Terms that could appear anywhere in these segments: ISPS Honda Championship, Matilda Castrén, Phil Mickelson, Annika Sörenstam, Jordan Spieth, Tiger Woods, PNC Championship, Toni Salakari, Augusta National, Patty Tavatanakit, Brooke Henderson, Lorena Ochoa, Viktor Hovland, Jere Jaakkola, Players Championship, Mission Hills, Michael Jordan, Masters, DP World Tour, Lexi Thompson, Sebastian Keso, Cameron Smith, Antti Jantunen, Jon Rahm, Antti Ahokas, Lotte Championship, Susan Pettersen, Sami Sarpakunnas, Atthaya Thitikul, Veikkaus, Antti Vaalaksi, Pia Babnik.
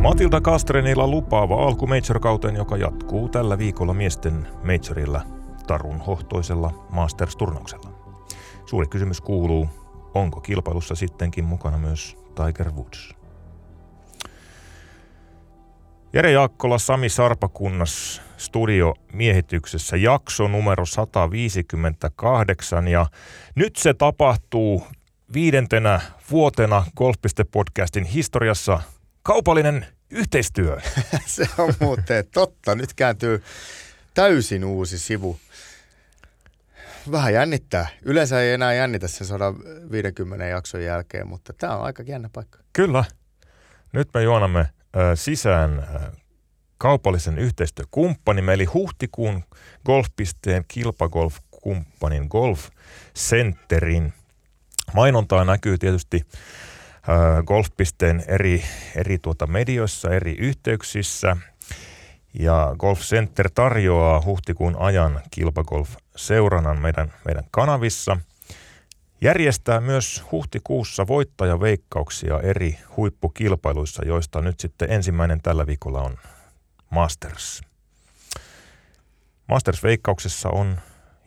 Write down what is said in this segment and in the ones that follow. Matilda Castrénilla lupaava alku major-kauteen, joka jatkuu tällä viikolla miesten majorilla tarunhohtoisella Masters-turnauksella. Suuri kysymys kuuluu, onko kilpailussa sittenkin mukana myös Tiger Woods? Jere Jaakkola, Sami Sarpakunnas studiomiehityksessä, jakso numero 158, ja nyt se tapahtuu 5. vuotena Golfpiste Podcastin historiassa. Kaupallinen yhteistyö. Se on muuten totta. Nyt kääntyy täysin uusi sivu. Vähän jännittää. Yleensä ei enää jännitä sen 150 jakson jälkeen, mutta tämä on aika jännä paikka. Kyllä. Nyt me juonamme sisään kaupallisen yhteistyökumppanimme, eli huhtikuun Golfpisteen kilpagolfkumppanin Golf Centerin. Mainontaa näkyy tietysti Golfpisteen eri medioissa, eri yhteyksissä, ja Golf Center tarjoaa huhtikuun ajan kilpagolf-seurannan meidän kanavissa. Järjestää myös huhtikuussa voittajaveikkauksia eri huippukilpailuissa, joista nyt sitten ensimmäinen tällä viikolla on Masters. Masters-veikkauksessa on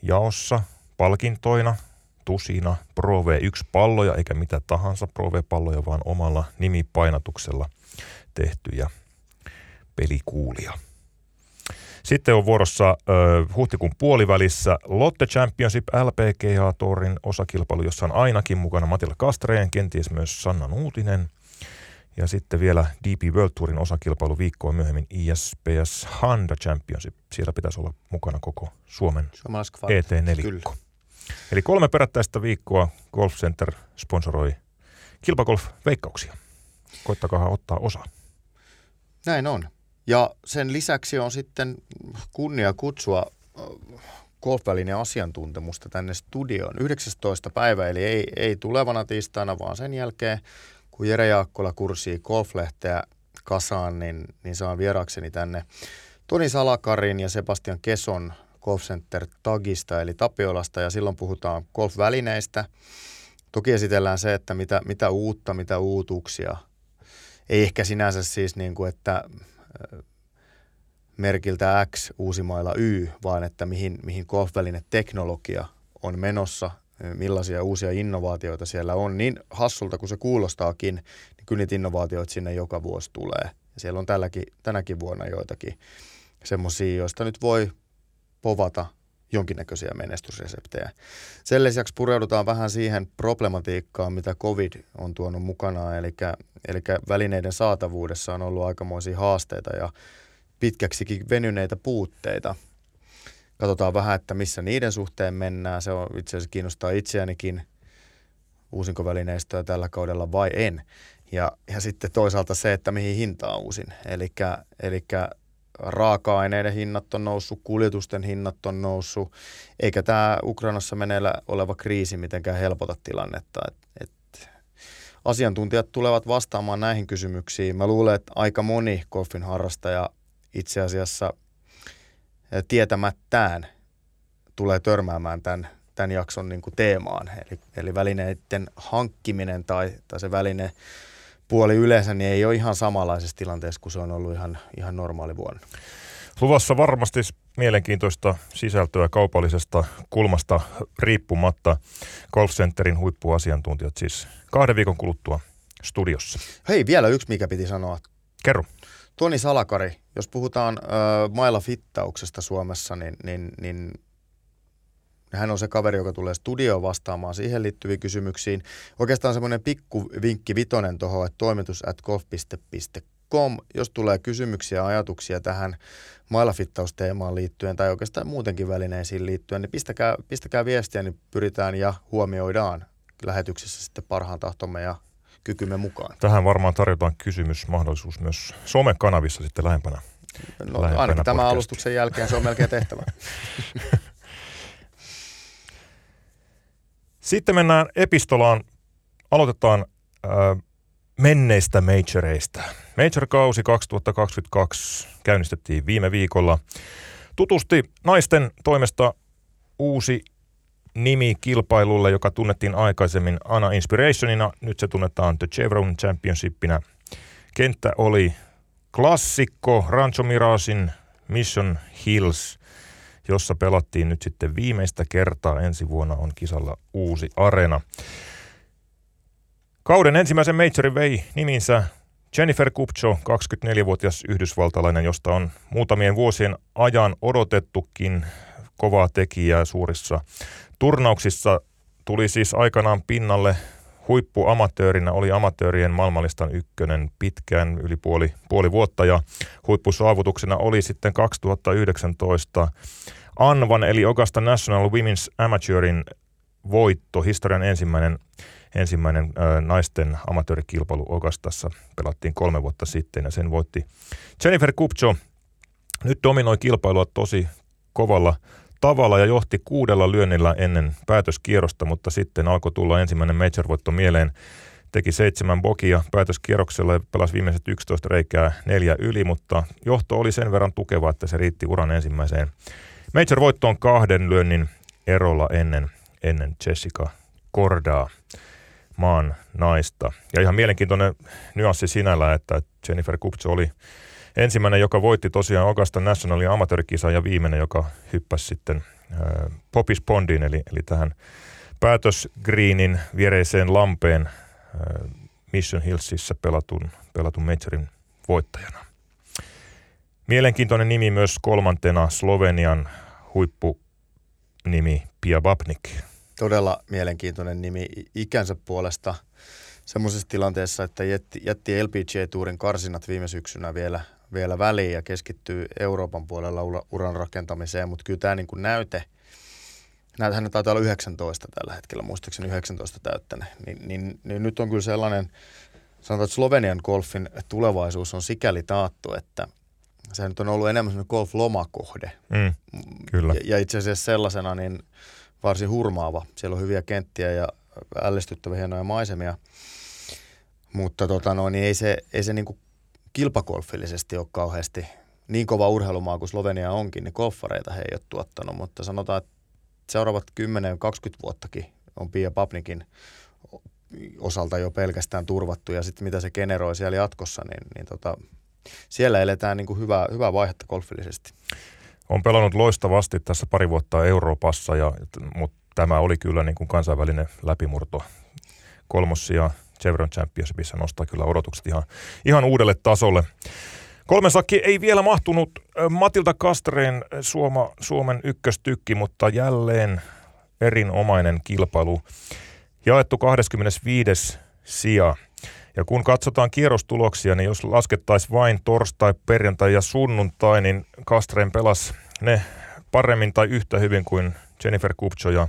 jaossa palkintoina 12 Pro-V1-palloja, eikä mitä tahansa Pro-V-palloja, vaan omalla nimipainatuksella tehtyjä pelikuulia. Sitten on vuorossa huhtikuun puolivälissä Lotte Championship LPGA Tourin osakilpailu, jossa on ainakin mukana Matilda Castrén, kenties myös Sanna Nuutinen. Ja sitten vielä DP World Tourin osakilpailu viikkoa myöhemmin ISPS Honda Championship. Siellä pitäisi olla mukana koko Suomen ET4. Eli 3 perättäistä viikkoa Golf Center sponsoroi kilpagolf-veikkauksia. Koittakaa ottaa osaa. Näin on. Ja sen lisäksi on sitten kunnia kutsua golfvälineen asiantuntemusta tänne studioon. 19. päivä, eli ei tulevana tiistaina, vaan sen jälkeen, kun Jere Jaakkola kurssii golflehteä kasaan, niin saan vieraakseni tänne Toni Salakarin ja Sebastian Keson Golf Center Tagista eli Tapiolasta, ja silloin puhutaan golfvälineistä. Toki esitellään se, että mitä uutta, mitä uutuuksia. Ei ehkä sinänsä siis niin kuin, että merkiltä X Uusimailla Y, vaan että mihin golfvälineteknologia on menossa, millaisia uusia innovaatioita siellä on. Niin hassulta kuin se kuulostaakin, niin kyllä niitä innovaatioita sinne joka vuosi tulee. Ja siellä on tänäkin vuonna joitakin semmoisia, joista nyt voi povata jonkinnäköisiä menestysreseptejä. Sen lisäksi pureudutaan vähän siihen problematiikkaan, mitä COVID on tuonut mukanaan, eli välineiden saatavuudessa on ollut aikamoisia haasteita ja pitkäksikin venyneitä puutteita. Katsotaan vähän, että missä niiden suhteen mennään. Se on itse asiassa kiinnostaa itseänikin, uusinko välineistöä tällä kaudella vai en. Ja sitten toisaalta se, että mihin hintaan uusin. Eli raaka-aineiden hinnat on noussut, kuljetusten hinnat on noussut, eikä tämä Ukrainassa meneillä oleva kriisi mitenkään helpota tilannetta. Asiantuntijat tulevat vastaamaan näihin kysymyksiin. Mä luulen, että aika moni golfin harrastaja itse asiassa tietämättään tulee törmäämään tämän jakson niin kuin teemaan. Eli välineiden hankkiminen tai se väline puoli yleensä niin ei ole ihan samanlaisessa tilanteessa kuin se on ollut ihan normaali vuonna. Luvassa varmasti mielenkiintoista sisältöä kaupallisesta kulmasta riippumatta. Golf Centerin huippuasiantuntijat siis 2 viikon kuluttua studiossa. Hei, vielä yksi mikä piti sanoa. Kerro. Toni Salakari, jos puhutaan mailafittauksesta Suomessa, niin hän on se kaveri, joka tulee studioon vastaamaan siihen liittyviin kysymyksiin. Oikeastaan semmoinen pikku vinkki vitonen tuohon, että toimitus@golfpiste.com, jos tulee kysymyksiä ja ajatuksia tähän mailafittausteemaan liittyen tai oikeastaan muutenkin välineisiin liittyen, niin pistäkää viestiä, niin pyritään ja huomioidaan lähetyksessä sitten parhaan tahtomme ja kykymme mukaan. Tähän varmaan tarjotaan kysymysmahdollisuus myös somekanavissa sitten lähempänä. No, ainakin tämän alustuksen jälkeen se on melkein tehtävä. Sitten mennään epistolaan. Aloitetaan menneistä majoreista. Major-kausi 2022 käynnistettiin viime viikolla. Tutusti naisten toimesta uusi nimi kilpailulle, joka tunnettiin aikaisemmin Ana Inspirationina. Nyt se tunnetaan The Chevron Championshipinä. Kenttä oli klassikko Rancho Miragen Mission Hills, jossa pelattiin nyt sitten viimeistä kertaa. Ensi vuonna on kisalla uusi areena. Kauden ensimmäisen majorin vei niminsä Jennifer Kupcho, 24-vuotias yhdysvaltalainen, josta on muutamien vuosien ajan odotettukin kovaa tekijää suurissa turnauksissa. Tuli siis aikanaan pinnalle huippuamatöörinä, oli amatöörien maailmanlistan ykkönen pitkään, yli puoli vuotta, ja huippusaavutuksena oli sitten 2019 Anvan eli Augusta National Women's Amateurin voitto, historian ensimmäinen naisten amatöörikilpailu Augustassa, pelattiin 3 vuotta sitten, ja sen voitti Jennifer Kupcho. Nyt dominoi kilpailua tosi kovalla tavalla ja johti 6 lyönnillä ennen päätöskierrosta, mutta sitten alkoi tulla ensimmäinen major-voitto mieleen. Teki 7 bogia päätöskierroksella ja pelasi viimeiset 11 reikää 4 yli, mutta johto oli sen verran tukeva, että se riitti uran ensimmäiseen major-voittoon 2 lyönnin erolla ennen Jessica Kordaa, maan naista. Ja ihan mielenkiintoinen nyanssi sinällä, että Jennifer Kupcho oli ensimmäinen, joka voitti tosiaan Augusta Nationalin amatöörikisan, ja viimeinen, joka hyppäsi sitten Poppy's Pondiin, eli tähän päätösgreenin viereiseen lampeen Mission Hillsissä pelatun majorin voittajana. Mielenkiintoinen nimi myös kolmantena, Slovenian huippunimi Pia Babnik. Todella mielenkiintoinen nimi ikänsä puolesta. Semmoisessa tilanteessa, että jätti LPGA-tourin karsinat viime syksynä vielä väliin ja keskittyy Euroopan puolella uran rakentamiseen, mutta kyllä tämä niin kuin hän taitaa olla 19 tällä hetkellä, muistaakseni 19 täyttänyt, niin nyt on kyllä sellainen, sanotaan, että Slovenian golfin tulevaisuus on sikäli taattu, että se nyt on ollut enemmän sellainen golf-lomakohde. Kyllä. Ja itse asiassa sellaisena niin varsin hurmaava. Siellä on hyviä kenttiä ja ällistyttävän hienoja maisemia, mutta niin ei se niin kuin kilpagolfillisesti ole kauheasti niin kova urheilumaa kuin Slovenia onkin, niin golfareita he ei ole tuottanut, mutta sanotaan, että seuraavat 10-20 vuottakin on Pia Babnikin osalta jo pelkästään turvattu, ja sitten mitä se generoi siellä jatkossa, niin siellä eletään niin kuin hyvää vaihetta golfillisesti. On pelannut loistavasti tässä pari vuotta Euroopassa, mutta tämä oli kyllä niin kuin kansainvälinen läpimurto. 3. sija Chevron Championshipissa nostaa kyllä odotukset ihan uudelle tasolle. 3 sakki ei vielä mahtunut Matilda Castrén, Suomen ykköstykki, mutta jälleen erinomainen kilpailu. Jaettu 25. sija. Ja kun katsotaan kierrostuloksia, niin jos laskettaisiin vain torstai, perjantai ja sunnuntai, niin Castrén pelasi ne paremmin tai yhtä hyvin kuin Jennifer Kupcho ja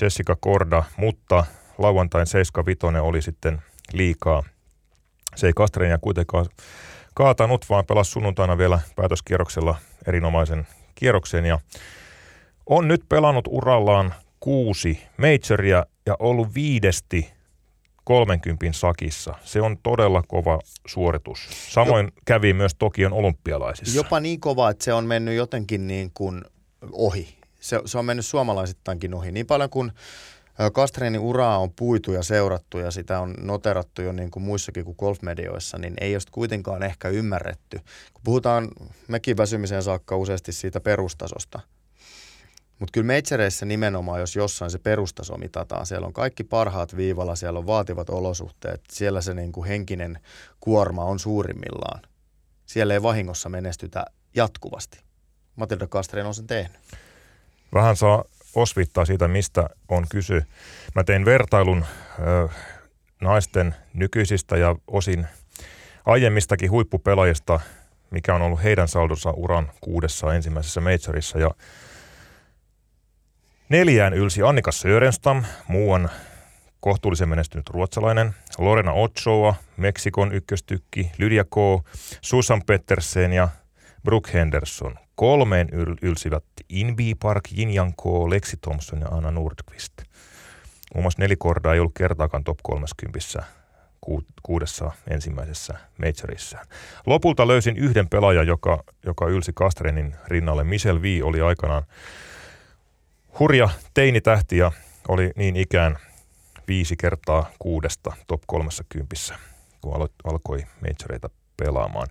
Jessica Korda, mutta lauantain 7.5 oli sitten liikaa. Se ei Castrénia kuitenkaan kaatanut, vaan pelasi sunnuntaina vielä päätöskierroksella erinomaisen kierroksen. Ja on nyt pelannut urallaan 6 majoria ja ollut 5 30 sakissa. Se on todella kova suoritus. Samoin kävi myös Tokion olympialaisissa. Jopa niin kova, että se on mennyt jotenkin niin kuin ohi. Se on mennyt suomalaisittainkin ohi. Niin paljon kuin Castrénin uraa on puitu ja seurattu ja sitä on noterattu jo niin kuin muissakin kuin golfmedioissa, niin ei ole kuitenkaan ehkä ymmärretty. Kun puhutaan mekin väsymiseen saakka useasti siitä perustasosta. Mutta kyllä majoreissa nimenomaan, jos jossain se perustaso mitataan, siellä on kaikki parhaat viivalla, siellä on vaativat olosuhteet, siellä se niin kuin henkinen kuorma on suurimmillaan. Siellä ei vahingossa menestytä jatkuvasti. Matilda Castrén on sen tehnyt. Vähän saa osvittaa siitä, mistä on kyse. Mä tein vertailun naisten nykyisistä ja osin aiemmistakin huippupelaajista, mikä on ollut heidän saldonsa uran 6 ensimmäisessä majorissa. Ja 4 ylsi Annika Sörenstam, muuan kohtuullisen menestynyt ruotsalainen, Lorena Ochoa, Meksikon ykköstykki, Lydia K, Susan Pettersen ja Brooke Henderson. 3 ylsivät Inbi Park, Jin Yang K, Lexi Thompson ja Anna Nordqvist. Muun muassa 4 Kordaa ei ollut kertaakaan top 30 6 ensimmäisessä majorissaan. Lopulta löysin 1 pelaajan, joka ylsi Castrénin rinnalle. Michelle V oli aikanaan hurja teinitähti ja oli niin ikään 5 kertaa 6 top 30, kun alkoi majoreita pelaamaan.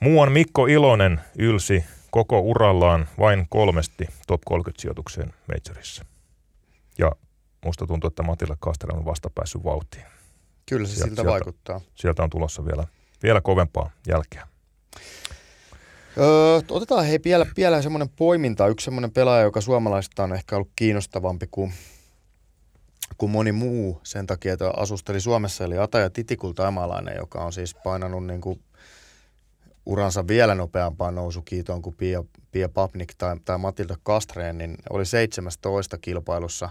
Muuan Mikko Ilonen ylsi koko urallaan vain 3 top 30 sijoitukseen majorissa. Ja musta tuntuu, että Matilda Castrén on vasta päässyt vauhtiin. Kyllä se siltä vaikuttaa. Sieltä on tulossa vielä kovempaa jälkeä. Otetaan hei vielä semmoinen poiminta. Yksi semmoinen pelaaja, joka suomalaisista on ehkä ollut kiinnostavampi kuin moni muu sen takia, että asusteli Suomessa, eli Atthaya Thitikul, taimalainen, joka on siis painanut niin kuin uransa vielä nopeampaan nousukiitoon kuin Pia Babnik tai Matilda Castrén, niin oli 17 kilpailussa.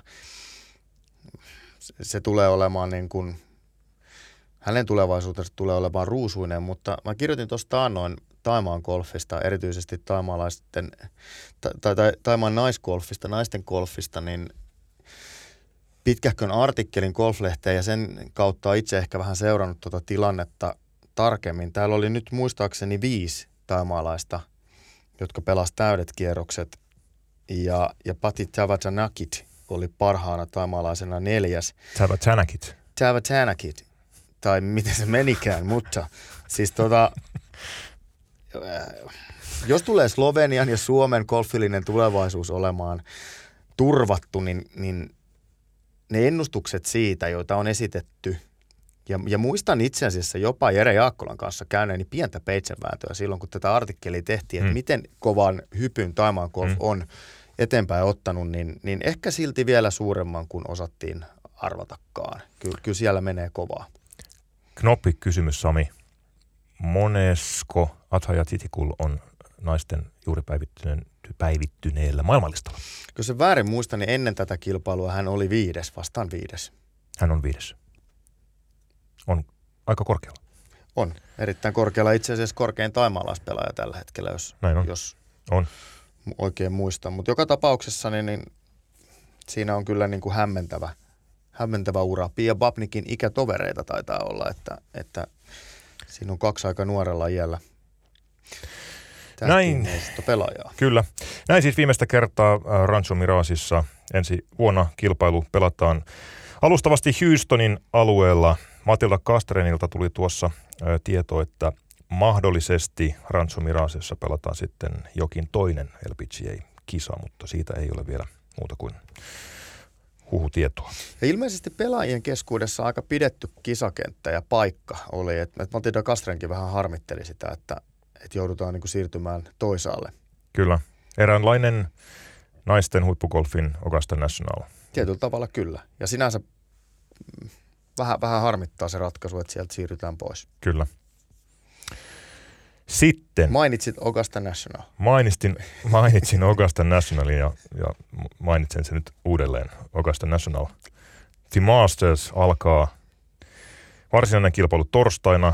Se tulee olemaan niin kuin, hänen tulevaisuutensa tulee olemaan ruusuinen, mutta mä kirjoitin tuossa taannoin Taimaan golfista, erityisesti taimaalaisten, tai Taimaan naisgolfista, naisten golfista, niin pitkähkön artikkelin golflehteen ja sen kautta itse ehkä vähän seurannut tuota tilannetta tarkemmin. Täällä oli nyt muistaakseni 5 taimaalaista, jotka pelasivat täydet kierrokset ja Patty Tavatanakit oli parhaana taimaalaisena 4. Tavatanakit. Tai miten se menikään, mutta siis jos tulee Slovenian ja Suomen golfillinen tulevaisuus olemaan turvattu, niin ne ennustukset siitä, joita on esitetty, ja muistan itse asiassa jopa Jere Jaakkolan kanssa käyneeni pientä peitsenvääntöä silloin, kun tätä artikkelia tehtiin, että miten kovan hypyn Taimaan golf on eteenpäin ottanut, niin ehkä silti vielä suuremman kuin osattiin arvatakaan. Kyllä siellä menee kovaa. Knoppi kysymys, Sami. Monesko Atthaya Thitikul on naisten juuri päivittyneellä maailmanlistalla? Kun se väärin muista, niin ennen tätä kilpailua hän oli 5, vastaan 5. Hän on 5. On aika korkealla. On, erittäin korkealla. Itse asiassa korkein taimaalaispelaaja tällä hetkellä, jos oikein muistan. Mutta joka tapauksessa niin siinä on kyllä niin kuin hämmentävä ura. Pia Babnikin ikätovereita taitaa olla, että siinä on 2 aika nuorella iällä tähtineistä pelaajaa. Kyllä. Näin siis viimeistä kertaa Rancho Mirageissa. Ensi vuonna kilpailu pelataan alustavasti Houstonin alueella. Matilda Castrénilta tuli tuossa tieto, että mahdollisesti Rancho Mirageissa pelataan sitten jokin toinen LPGA-kisa, mutta siitä ei ole vielä muuta kuin huhutietoa. Ja ilmeisesti pelaajien keskuudessa aika pidetty kisakenttä ja paikka oli, että Matilda Castrénkin vähän harmitteli sitä, että joudutaan niin kuin siirtymään toisaalle. Kyllä. Eräänlainen naisten huippugolfin Augusta National. Tietyllä tavalla kyllä. Ja sinänsä vähän harmittaa se ratkaisu, että sieltä siirrytään pois. Kyllä. Sitten. Mainitsit Augusta National. Mainitsin Augusta Nationalin ja mainitsen sen nyt uudelleen. Augusta National. The Masters alkaa varsinainen kilpailu torstaina.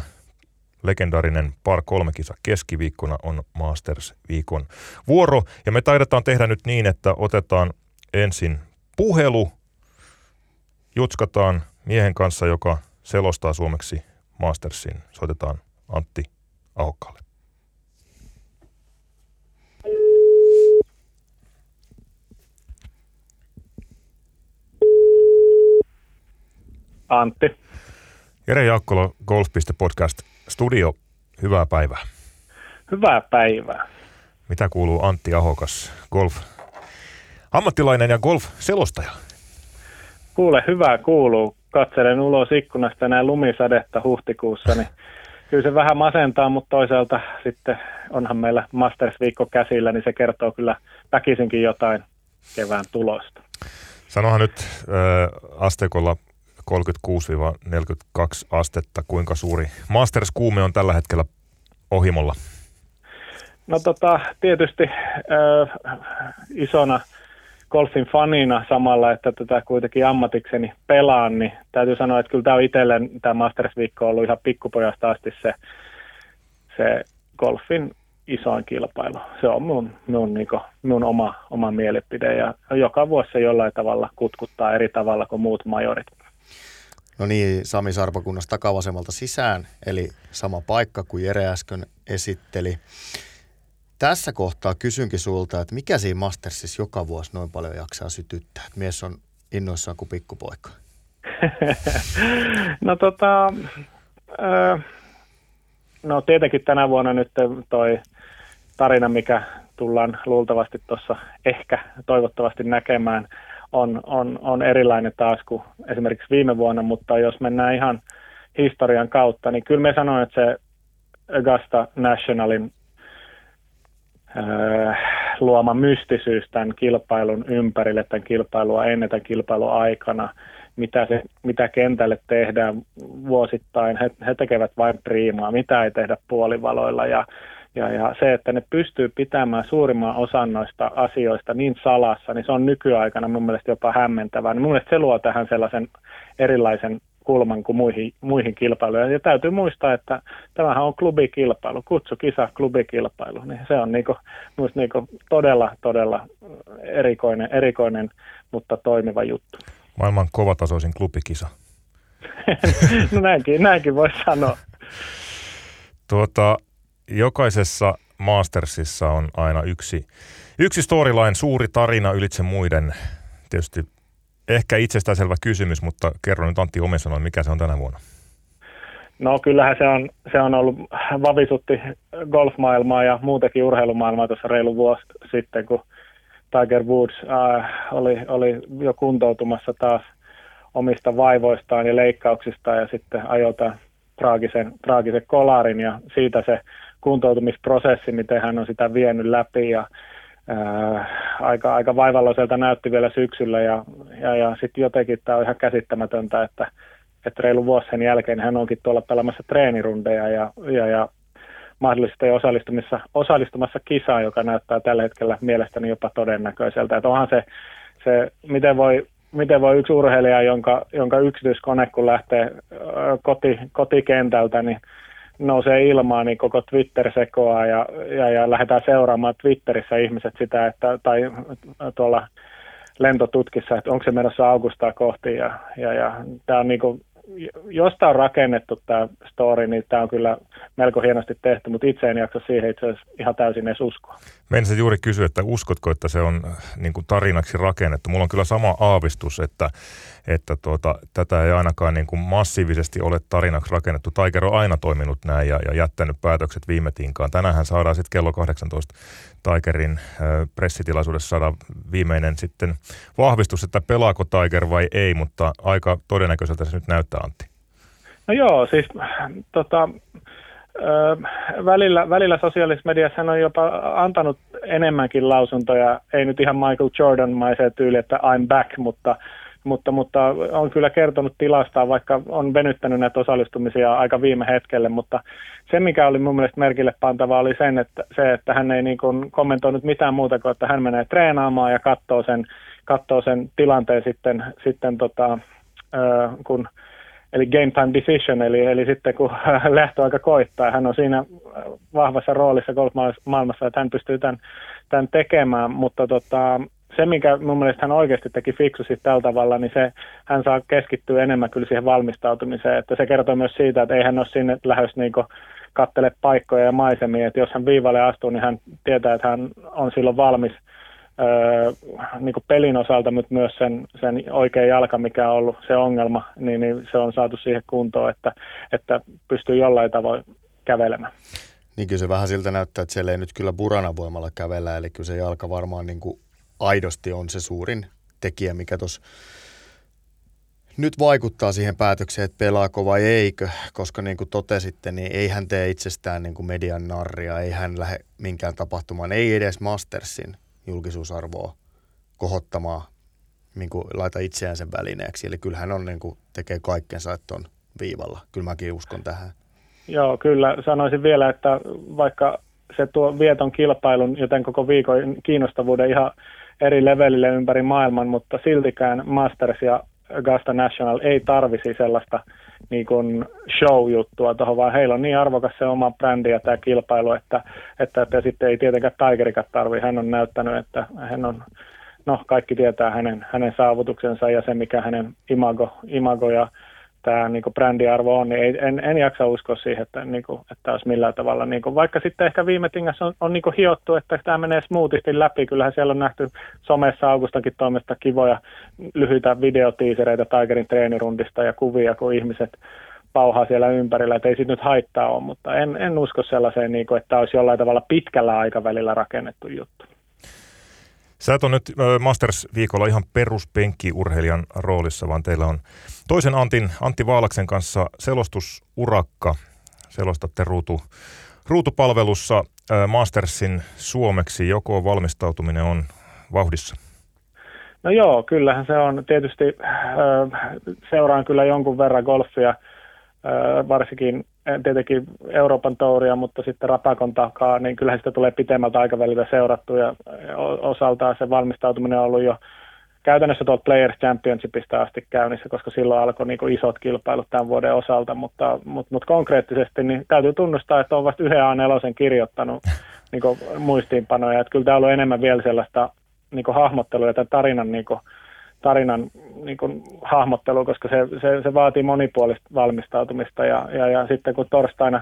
Legendaarinen par 3 kisa keskiviikkona on Masters-viikon vuoro. Ja me taidetaan tehdä nyt niin, että otetaan ensin puhelu. Jutskataan miehen kanssa, joka selostaa suomeksi Mastersin. Soitetaan Antti Ahokkaalle. Antti. Jere Jaakkola, Golfpiste Podcast Studio. Hyvää päivää. Hyvää päivää. Mitä kuuluu Antti Ahokas, golf-ammattilainen ja golf-selostaja? Kuule, hyvää kuuluu. Katselen ulos ikkunasta näin lumisadetta huhtikuussa, niin kyllä se vähän masentaa, mutta toisaalta sitten onhan meillä Masters-viikko käsillä, niin se kertoo kyllä väkisinkin jotain kevään tulosta. Sanohan nyt asteikolla 36-42 astetta, kuinka suuri Masters-kuume on tällä hetkellä ohimolla? No tietysti isona golfin fanina samalla, että tätä kuitenkin ammatikseni pelaan, niin täytyy sanoa, että kyllä tämä on itselleen, tämä Masters-viikko on ollut ihan pikkupojasta asti se golfin isoin kilpailu. Se on mun oma mielipide ja joka vuosi se jollain tavalla kutkuttaa eri tavalla kuin muut majorit. No niin, Sami Sarpakunnas takavasemmalta sisään, eli sama paikka kuin Jere äsken esitteli. Tässä kohtaa kysynkin sulta, että mikä siinä Mastersissa joka vuosi noin paljon jaksaa sytyttää? Mies on innoissaan kuin pikkupoika. No No tietenkin tänä vuonna nyt toi tarina, mikä tullaan luultavasti tuossa ehkä toivottavasti näkemään, on erilainen taas kuin esimerkiksi viime vuonna, mutta jos mennään ihan historian kautta, niin kyllä me sanoin, että se Augusta Nationalin luoma mystisyys tämän kilpailun ympärille, tämän kilpailua ennen, tämän kilpailun aikana, mitä kentälle tehdään vuosittain, he tekevät vain priimaa, mitä ei tehdä puolivaloilla ja se, että ne pystyy pitämään suurimman osan noista asioista niin salassa, niin se on nykyaikana mun mielestä jopa hämmentävää. Niin mun mielestä se luo tähän sellaisen erilaisen kulman kuin muihin kilpailuihin. Ja täytyy muistaa, että tämähän on klubikilpailu, kutsukisa klubikilpailu. Niin se on niinku todella erikoinen, mutta toimiva juttu. Maailman kovatasoisin klubikisa. No näinkin voi sanoa. Jokaisessa Mastersissa on aina yksi storyline, suuri tarina ylitse muiden. Tietysti ehkä itsestäänselvä kysymys, mutta kerro nyt Antti omin sanoin, mikä se on tänä vuonna? No kyllähän se on ollut vavisutti golfmaailmaa ja muutenkin urheilumaailmaa tuossa reilu vuosi sitten, kun Tiger Woods oli jo kuntoutumassa taas omista vaivoistaan ja leikkauksistaan ja sitten ajotaan traagisen kolarin ja siitä se kuntoutumisprosessi, miten hän on sitä vienyt läpi ja aika vaivalloiselta näytti vielä syksyllä ja sitten jotenkin tämä on ihan käsittämätöntä, että reilu vuosi sen jälkeen hän onkin tuolla pelaamassa treenirundeja ja mahdollisesti osallistumassa kisaan, joka näyttää tällä hetkellä mielestäni jopa todennäköiseltä. Että onhan se miten voi yksi urheilija, jonka yksityiskone kun lähtee kotikentältä, niin nousee ilmaan, niin koko Twitter sekoaa ja lähdetään seuraamaan Twitterissä ihmiset sitä, että, tai tuolla lentotutkissa, että onko se menossa Augustaa kohti. Ja tää on niinku, jos tämä on rakennettu tämä story, niin tämä on kyllä melko hienosti tehty, mutta itse en jaksa siihen itse asiassa ihan täysin edes uskoa. Meinasin juuri kysyä, että uskotko, että se on niin kuin tarinaksi rakennettu? Mulla on kyllä sama aavistus, että tätä ei ainakaan niin kuin massiivisesti ole tarinaksi rakennettu. Tiger on aina toiminut näin ja jättänyt päätökset viime tinkaan. Tänäänhän saadaan sitten kello 18 Tigerin pressitilaisuudessa saada viimeinen sitten vahvistus, että pelaako Tiger vai ei, mutta aika todennäköiseltä se nyt näyttää, Antti. No joo, siis välillä sosiaalisessa mediassa on jopa antanut enemmänkin lausuntoja, ei nyt ihan Michael Jordan-maiseen tyyliin, että I'm back, mutta on kyllä kertonut tilastaan, vaikka on venyttänyt näitä osallistumisia aika viime hetkelle, mutta se, mikä oli mun mielestä merkille pantavaa, oli se, että hän ei niin kuin kommentoinut mitään muuta kuin, että hän menee treenaamaan ja katsoo sen tilanteen kun eli game time decision, eli sitten kun lähtöaika koittaa, hän on siinä vahvassa roolissa golfmaailmassa, että hän pystyy tämän tekemään, mutta se, mikä mun mielestä hän oikeasti teki fiksusti tällä tavalla, niin se hän saa keskittyä enemmän kyllä siihen valmistautumiseen, että se kertoo myös siitä, että ei hän ole sinne lähes niin kuin kattele paikkoja ja maisemia, että jos hän viivalle astuu, niin hän tietää, että hän on silloin valmis niin kuin pelin osalta, mutta myös sen oikea jalka, mikä on ollut se ongelma, niin se on saatu siihen kuntoon, että pystyy jollain tavoin kävelemään. Niin kyllä se vähän siltä näyttää, että siellä ei nyt kyllä burana voimalla kävellä, eli kyllä se jalka varmaan niin kuin aidosti on se suurin tekijä, mikä tuossa nyt vaikuttaa siihen päätökseen, että pelaako vai eikö, koska niin kuin totesitte, niin ei hän tee itsestään niin kuin median narria, ei hän lähde minkään tapahtumaan, ei edes Mastersin julkisuusarvoa kohottamaan, niin kuin laita itseään sen välineeksi. Eli kyllähän on, niin kuin tekee kaikkensa, että on viivalla. Kyllä mäkin uskon tähän. Joo, kyllä. Sanoisin vielä, että vaikka se tuo vieton kilpailun, joten koko viikon kiinnostavuuden ihan eri levelille ympäri maailman, mutta siltikään Masters ja Augusta National ei tarvisi sellaista niin kuin show-juttua tuohon, vaan heillä on niin arvokas se oma brändi ja tämä kilpailu, että sitten ei tietenkään Tigerikat tarvitse. Hän on näyttänyt, että hän on, no kaikki tietää hänen saavutuksensa ja se, mikä hänen imago ja tämä niin kuin brändiarvo on, niin en jaksa uskoa siihen, että, niin kuin, että olisi millään tavalla. Niin kuin, vaikka sitten ehkä viime tingassa on niin kuin hiottu, että tämä menee smoothisti läpi. Kyllähän siellä on nähty somessa Augustankin toimesta kivoja lyhyitä videotiisereitä Tigerin treenirundista ja kuvia, kun ihmiset pauhaa siellä ympärillä, että ei siitä nyt haittaa ole, mutta en usko sellaiseen, niin kuin, että tämä olisi jollain tavalla pitkällä aikavälillä rakennettu juttu. Sä et ole nyt Masters-viikolla ihan peruspenkkiurheilijan roolissa, vaan teillä on toisen Antti Vaalaksen kanssa selostusurakka. Selostatte ruutupalvelussa Mastersin suomeksi. Joko valmistautuminen on vauhdissa? No joo, kyllähän se on. Tietysti seuraan kyllä jonkun verran golfia, varsinkin tietenkin Euroopan touria, mutta sitten Rapakon takaa, niin kyllähän sitä tulee pitemmältä aikavälillä seurattu ja osaltaan se valmistautuminen on ollut jo käytännössä tuolta Players Championshipista asti käynnissä, koska silloin alkoi niin kuin isot kilpailut tämän vuoden osalta, mutta konkreettisesti niin täytyy tunnustaa, että on vasta yhden A4 kirjoittanut niin kuin muistiinpanoja, että kyllä tämä on ollut enemmän vielä sellaista niin kuin hahmottelua ja tämän tarinan niin kuin hahmottelu, koska se vaatii monipuolista valmistautumista ja sitten kun torstaina,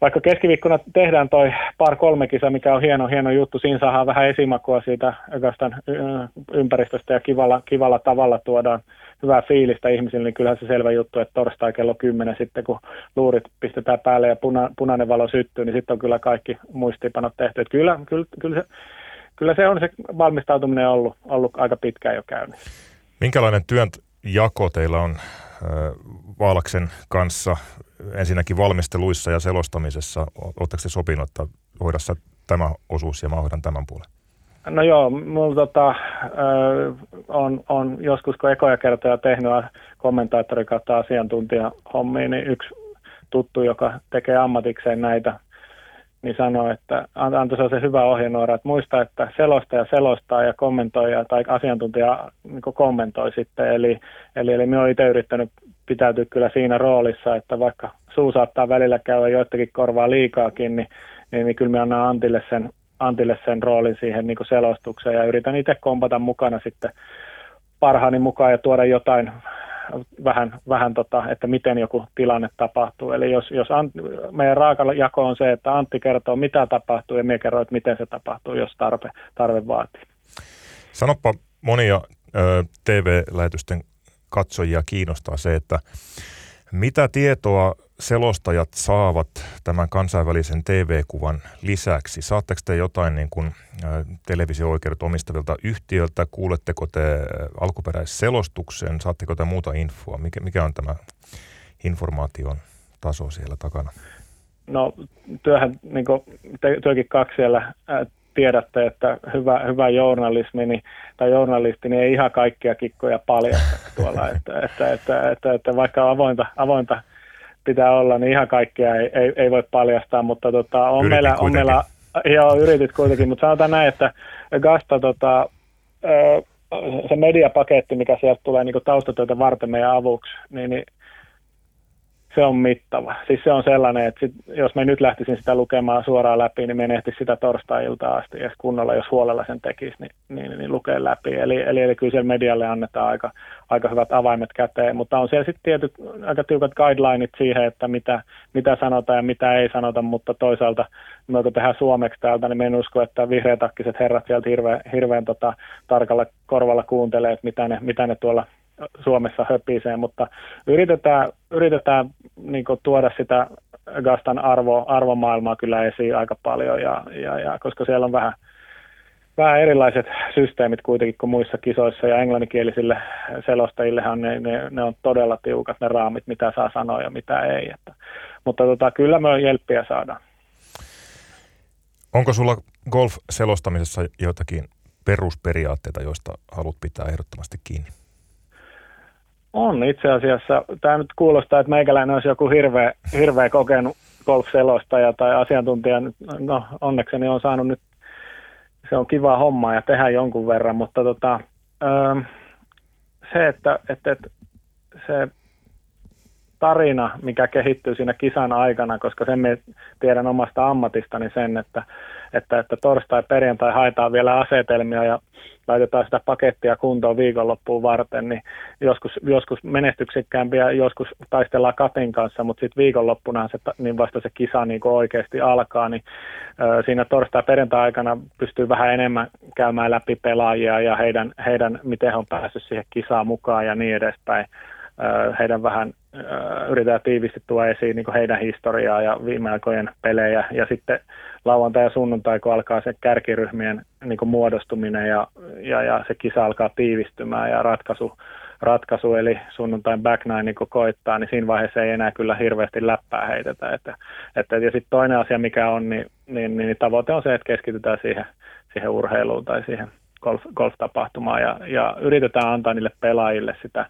vaikka keskiviikkona tehdään toi par-kolme kisa, mikä on hieno juttu, siinä saadaan vähän esimakua siitä Augustan ympäristöstä ja kivalla tavalla tuodaan hyvää fiilistä ihmisille, niin kyllähän se selvä juttu, että torstai kello 10 sitten kun luurit pistetään päälle ja punainen valo syttyy, niin sitten on kyllä kaikki muistiinpanot tehty, että Kyllä se on se valmistautuminen ollut aika pitkään jo käynnissä. Minkälainen työnjako teillä on Vaalaksen kanssa ensinnäkin valmisteluissa ja selostamisessa? Oletteko te sopinut, että hoida sä tämä osuus ja mä hoidan tämän puolen? No joo, minulla on joskus kun ekoja kertoja tehnyt kommentaattorin kautta asiantuntijan hommiin, niin yksi tuttu, joka tekee ammatikseen näitä, niin sanoi, että antoi sellaisen hyvän ohjenuoran, että muista, että selostaa ja kommentoi, tai asiantuntija niin kuin kommentoi sitten. Eli minä olen itse yrittänyt pitäytyä kyllä siinä roolissa, että vaikka suu saattaa välillä käydä joidenkin korvaa liikaakin, niin kyllä minä annan Antille sen roolin siihen niin kuin selostukseen, ja yritän itse kompata mukana sitten parhaani mukaan ja tuoda jotain vähän, että miten joku tilanne tapahtuu. Eli meidän raakalajako on se, että Antti kertoo, mitä tapahtuu, ja minä kerron, että miten se tapahtuu, jos tarve vaatii. Sanoppa, monia TV-lähetysten katsojia kiinnostaa se, että mitä tietoa selostajat saavat tämän kansainvälisen TV-kuvan lisäksi? Saatteko te jotain niin kuin televisio-oikeudet omistavilta yhtiöltä? Kuuletteko te alkuperäisselostuksen? Saatteko te muuta infoa? Mikä on tämä informaation taso siellä takana? No työhän, niin kuin työkin kaksi siellä tiedätte, että hyvä journalisti niin ei ihan kaikkia kikkoja paljasta tuolla. että vaikka avointa pitää olla, niin ihan kaikkea ei voi paljastaa, mutta on meillä yritit kuitenkin, mutta sanotaan näin, että Augusta se mediapaketti, mikä sieltä tulee niin kuin taustatyötä varten meidän avuksi, niin se on mittava. Siis se on sellainen, että jos mä nyt lähtisin sitä lukemaan suoraan läpi, niin mä en ehtisi sitä torstai-iltaan asti edes kunnolla, jos huolella sen tekisi, niin lukee läpi. Eli kyllä siellä medialle annetaan aika hyvät avaimet käteen, mutta on siellä sitten tietyt aika tiukat guidelineit siihen, että mitä sanotaan ja mitä ei sanota, mutta toisaalta me kun tehdään suomeksi täältä, niin mä en usko, että vihreätakkiset herrat sieltä hirveän tarkalla korvalla kuuntelee, että mitä ne tuolla Suomessa höpisee, mutta yritetään niin kuin tuoda sitä Augustan arvomaailmaa kyllä esiin aika paljon, ja koska siellä on vähän erilaiset systeemit kuitenkin kuin muissa kisoissa, ja englanninkielisille selostajillehan ne on todella tiukat ne raamit, mitä saa sanoa ja mitä ei. Mutta kyllä me jelppiä saadaan. Onko sulla golf-selostamisessa jotakin perusperiaatteita, joista haluat pitää ehdottomasti kiinni? On itse asiassa. Tämä nyt kuulostaa, että meikäläinen olisi joku hirveä kokenut golf-selostaja tai asiantuntija. No onnekseni on saanut nyt, se on kivaa hommaa ja tehdä jonkun verran, mutta se, että se tarina, mikä kehittyy siinä kisan aikana, koska sen me tiedän omasta ammatistani sen, että torstai-perjantai haetaan vielä asetelmia ja laitetaan sitä pakettia kuntoon viikonloppuun varten, niin joskus menestyksekkäämpiä, joskus taistellaan katin kanssa, mutta sitten viikonloppunahan niin vasta se kisa niin kuin oikeasti alkaa, niin siinä torstai-perjantai-aikana pystyy vähän enemmän käymään läpi pelaajia ja heidän miten he on päässyt siihen kisaan mukaan ja niin edespäin, heidän vähän yritetään tiivistettua esiin niin kuin heidän historiaa ja viime aikojen pelejä. Ja sitten lauantai ja sunnuntai, kun alkaa se kärkiryhmien niin kuin muodostuminen ja se kisa alkaa tiivistymään ja ratkaisu eli sunnuntain back nine niin koittaa, niin siinä vaiheessa ei enää kyllä hirveästi läppää heitetä. Ja sitten toinen asia, mikä on, niin tavoite on se, että keskitytään siihen urheiluun tai siihen golftapahtumaan ja yritetään antaa niille pelaajille sitä,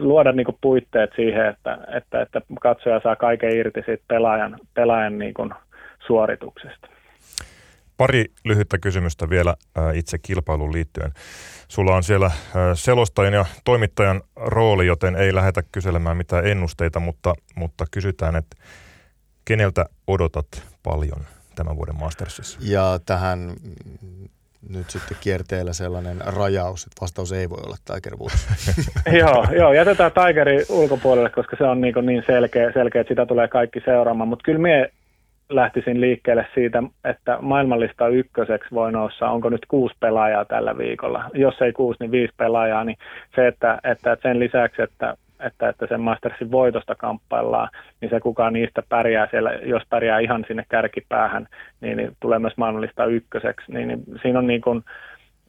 luoda niin kuin puitteet siihen, että katsoja saa kaiken irti siitä pelaajan niin kuin suorituksesta. Pari lyhyttä kysymystä vielä itse kilpailuun liittyen. Sulla on siellä selostajan ja toimittajan rooli, joten ei lähdetä kyselemään mitään ennusteita, mutta kysytään, että keneltä odotat paljon tämän vuoden Mastersissa? Ja tähän nyt sitten kierteellä sellainen rajaus, että vastaus ei voi olla Tiger Woods. Joo, jätetään Tigeri ulkopuolelle, koska se on niin selkeä, että sitä tulee kaikki seuraamaan, mutta kyllä minä lähtisin liikkeelle siitä, että maailmanlista ykköseksi voi nousta, onko nyt 6 pelaajaa tällä viikolla. Jos ei 6, niin 5 pelaajaa, niin se, että sen lisäksi, että sen Mastersin voitosta kamppaillaan, niin se kukaan niistä pärjää siellä, jos pärjää ihan sinne kärkipäähän, niin tulee myös maailmanlista ykköseksi. Niin siinä on niin kuin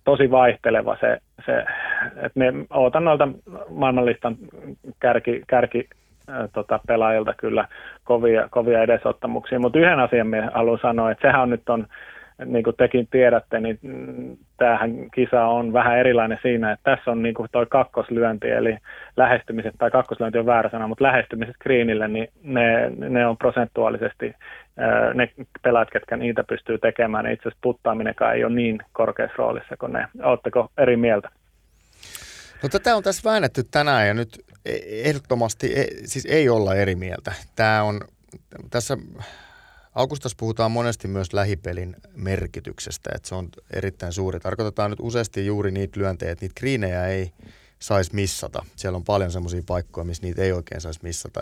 tosi vaihteleva se että me ootan noilta maailmanlistan pelaajilta kyllä kovia edesottamuksia, mutta yhden asian minä haluan sanoa, että sehän nyt on, niin kuin tekin tiedätte, niin tämähän kisa on vähän erilainen siinä, että tässä on niin kuin toi kakkoslyönti, eli lähestymiset, tai kakkoslyönti on väärä sana, mutta lähestymiset greenille, niin ne on prosentuaalisesti, ne pelaat, ketkä niitä pystyy tekemään, niin itse asiassa puttaaminenkaan ei ole niin korkeassa roolissa kuin ne. Ootteko eri mieltä? No tätä on tässä väännetty tänään ja nyt ehdottomasti siis ei olla eri mieltä. Tämä on, tässä Augustassa puhutaan monesti myös lähipelin merkityksestä, että se on erittäin suuri. Tarkoitetaan nyt useasti juuri niitä lyöntejä, että niitä kriinejä ei saisi missata. Siellä on paljon semmoisia paikkoja, missä niitä ei oikein saisi missata.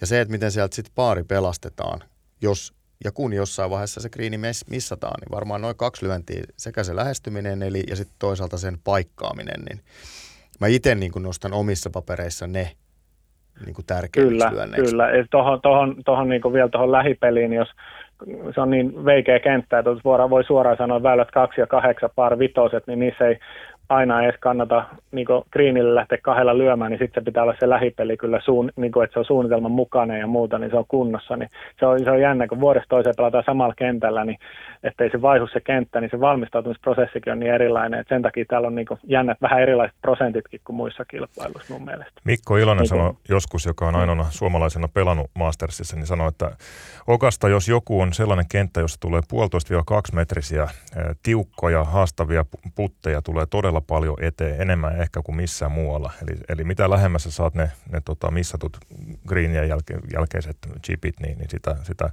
Ja se, että miten sieltä sitten paari pelastetaan, jos ja kun jossain vaiheessa se kriini missataan, niin varmaan noin 2 lyöntiä sekä se lähestyminen eli, ja sitten toisaalta sen paikkaaminen, niin mä itse niin kun nostan omissa papereissa ne niin kun tärkeäksi lyönneiksi. Kyllä. Tuohon niin kun vielä tuohon lähipeliin, jos se on niin veikeä kenttä, että voi suoraan sanoa väylät 2 ja 8 par 5, niin niissä ei aina edes kannata niin greenille lähteä 2 lyömään, niin sitten se pitää olla se lähipeli kyllä, niin kuin, että se on suunnitelman mukainen ja muuta, niin se on kunnossa. Niin se on jännä, kun vuodesta toiseen pelataan samalla kentällä, niin ettei se vaihdu se kenttä, niin se valmistautumisprosessikin on niin erilainen. Et sen takia täällä on niin jännät vähän erilaiset prosentitkin kuin muissa kilpailuissa mun mielestä. Mikko Ilonen sanoi joskus, joka on ainoana suomalaisena pelannut Mastersissa, niin sanoi, että Augusta, jos joku on sellainen kenttä, jossa tulee 1,5–2 metrisiä tiukkoja, haastavia putteja, tulee todella paljon eteen, enemmän ehkä kuin missään muualla. Eli mitä lähemmässä saat ne missatut greenien jälkeiset chipit, niin sitä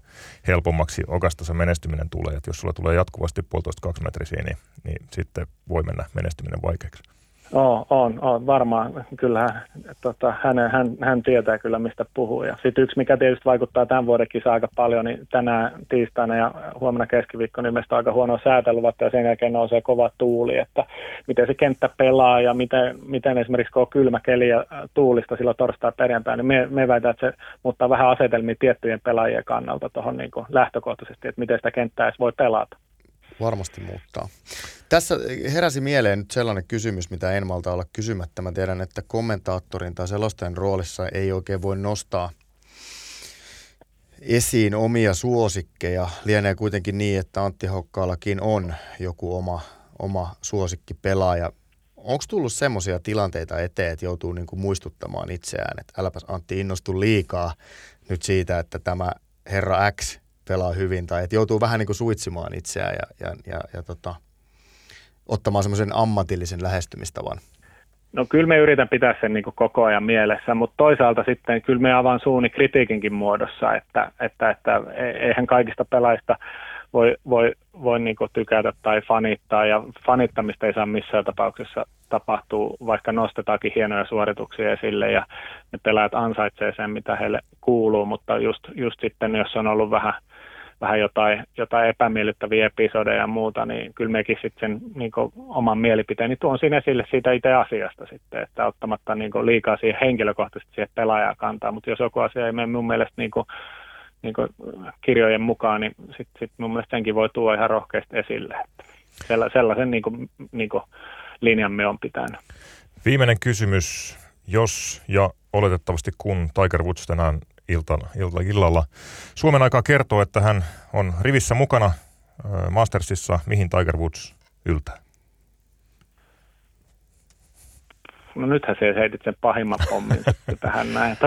helpommaksi Augustassa menestyminen tulee. Et jos sulla tulee jatkuvasti 1,5–2 metrisiä, niin sitten voi mennä menestyminen vaikeaksi. On varmaan. Kyllähän hän tietää kyllä, mistä puhuu. Ja sitten yksi, mikä tietysti vaikuttaa tämän vuoden kisaan aika paljon, niin tänään tiistaina ja huomenna keskiviikkona niin mielestäni aika huonoa säätelyvatta ja sen jälkeen nousee kova tuuli, että miten se kenttä pelaa ja miten esimerkiksi kun on kylmä keli ja tuulista silloin torstai perjantai, niin me väitän, että se muuttaa vähän asetelmia tiettyjen pelaajien kannalta tuohon niin kuin lähtökohtaisesti, että miten sitä kenttää edes voi pelata. Varmasti muuttaa. Tässä heräsi mieleen nyt sellainen kysymys, mitä en malta olla kysymättä. Mä tiedän, että kommentaattorin tai selostajan roolissa ei oikein voi nostaa esiin omia suosikkeja. Lienee kuitenkin niin, että Antti Ahokkaallakin on joku oma suosikkipelaaja. Onko tullut semmoisia tilanteita eteen, että joutuu niinku muistuttamaan itseään, että äläpäs Antti innostu liikaa nyt siitä, että tämä herra X pelaa hyvin, tai että joutuu vähän niin kuin suitsimaan itseään ja ottamaan semmoisen ammatillisen lähestymistavan. No kyllä me yritän pitää sen niin kuin koko ajan mielessä, mutta toisaalta sitten kyllä me avaan suuni kritiikinkin muodossa, että eihän kaikista pelaajista voi niin kuin tykätä tai fanittaa, ja fanittamista ei saa missään tapauksessa tapahtuu, vaikka nostetaankin hienoja suorituksia esille ja ne pelaajat ansaitsee sen, mitä heille kuuluu, mutta just sitten, jos on ollut vähän vähän jotain epämiellyttäviä episodeja ja muuta, niin kyllä mekin sitten sen niin oman mielipiteeni tuon siinä esille siitä itse asiasta sitten, että ottamatta niin liikaa siihen henkilökohtaisesti siihen pelaajaa kantaa, mutta jos joku asia ei mene mun mielestä niin kuin kirjojen mukaan, niin sit mun mielestä senkin voi tuoda ihan rohkeasti esille, että sellaisen niin kuin linjamme on pitänyt. Viimeinen kysymys, jos ja oletettavasti kun Tiger Woods tänään illalla Suomen aikaa kertoo, että hän on rivissä mukana Mastersissa, mihin Tiger Woods yltää? No nythän se heitit sen pahimman pommin tähän näin.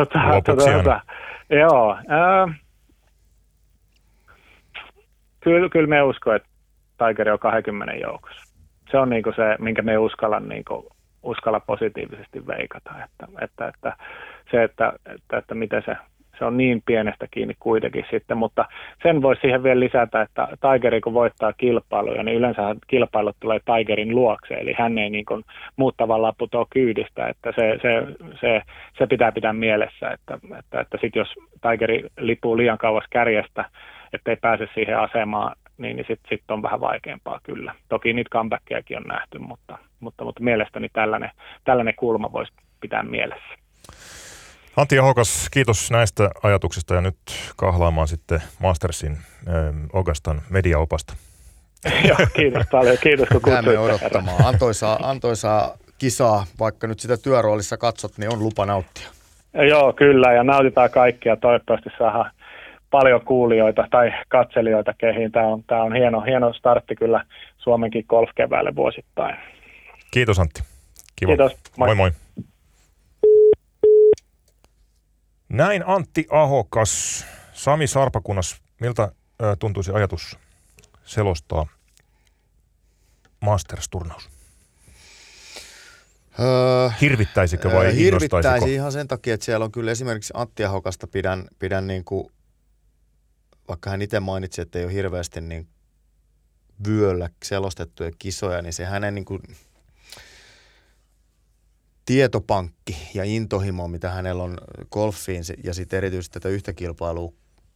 Joo. Kyllä me uskon, että Tiger on 20 joukossa. Se on niinku se, minkä me uskallan uskalla positiivisesti veikata, että miten se on niin pienestä kiinni kuitenkin sitten, mutta sen voisi siihen vielä lisätä, että Tigeri kun voittaa kilpailuja, niin yleensä kilpailut tulee Tigerin luokse, eli hän ei niin kuin muut tavallaan putoa kyydistä, että se pitää pitää mielessä, että sit jos Tigeri lipuu liian kauas kärjestä, ettei pääse siihen asemaan, niin sit on vähän vaikeampaa kyllä. Toki niitä comebackiakin on nähty, mutta mielestäni tällainen kulma voisi pitää mielessä. Antti Ahokas, kiitos näistä ajatuksista ja nyt kahlaamaan sitten Mastersin Augustan mediaopasta. Joo, kiitos paljon. Kiitos kun kutsuit. Jäämme odottamaan. Antoisaa kisaa, vaikka nyt sitä työroolissa katsot, niin on lupa nauttia. Joo, kyllä ja nautitaan kaikkia. Toivottavasti saadaan paljon kuulijoita tai katselijoita kehiin. Tämä on hieno startti kyllä Suomenkin golfkeväälle vuosittain. Kiitos Antti. Kiva. Kiitos. Moi. Näin Antti Ahokas. Sami Sarpakunnas, miltä tuntuisi ajatus selostaa Masters-turnaus? Hirvittäisikö vai innostaisiko? Hirvittäisi ihan sen takia, että siellä on kyllä esimerkiksi Antti Ahokasta pidän niin kuin, vaikka hän itse mainitsi, että ei ole hirveästi niin vyöllä selostettuja kisoja, niin se hänen niin kuin tietopankki ja intohimo, mitä hänellä on golfiin ja sitten erityisesti tätä yhtä kilpailua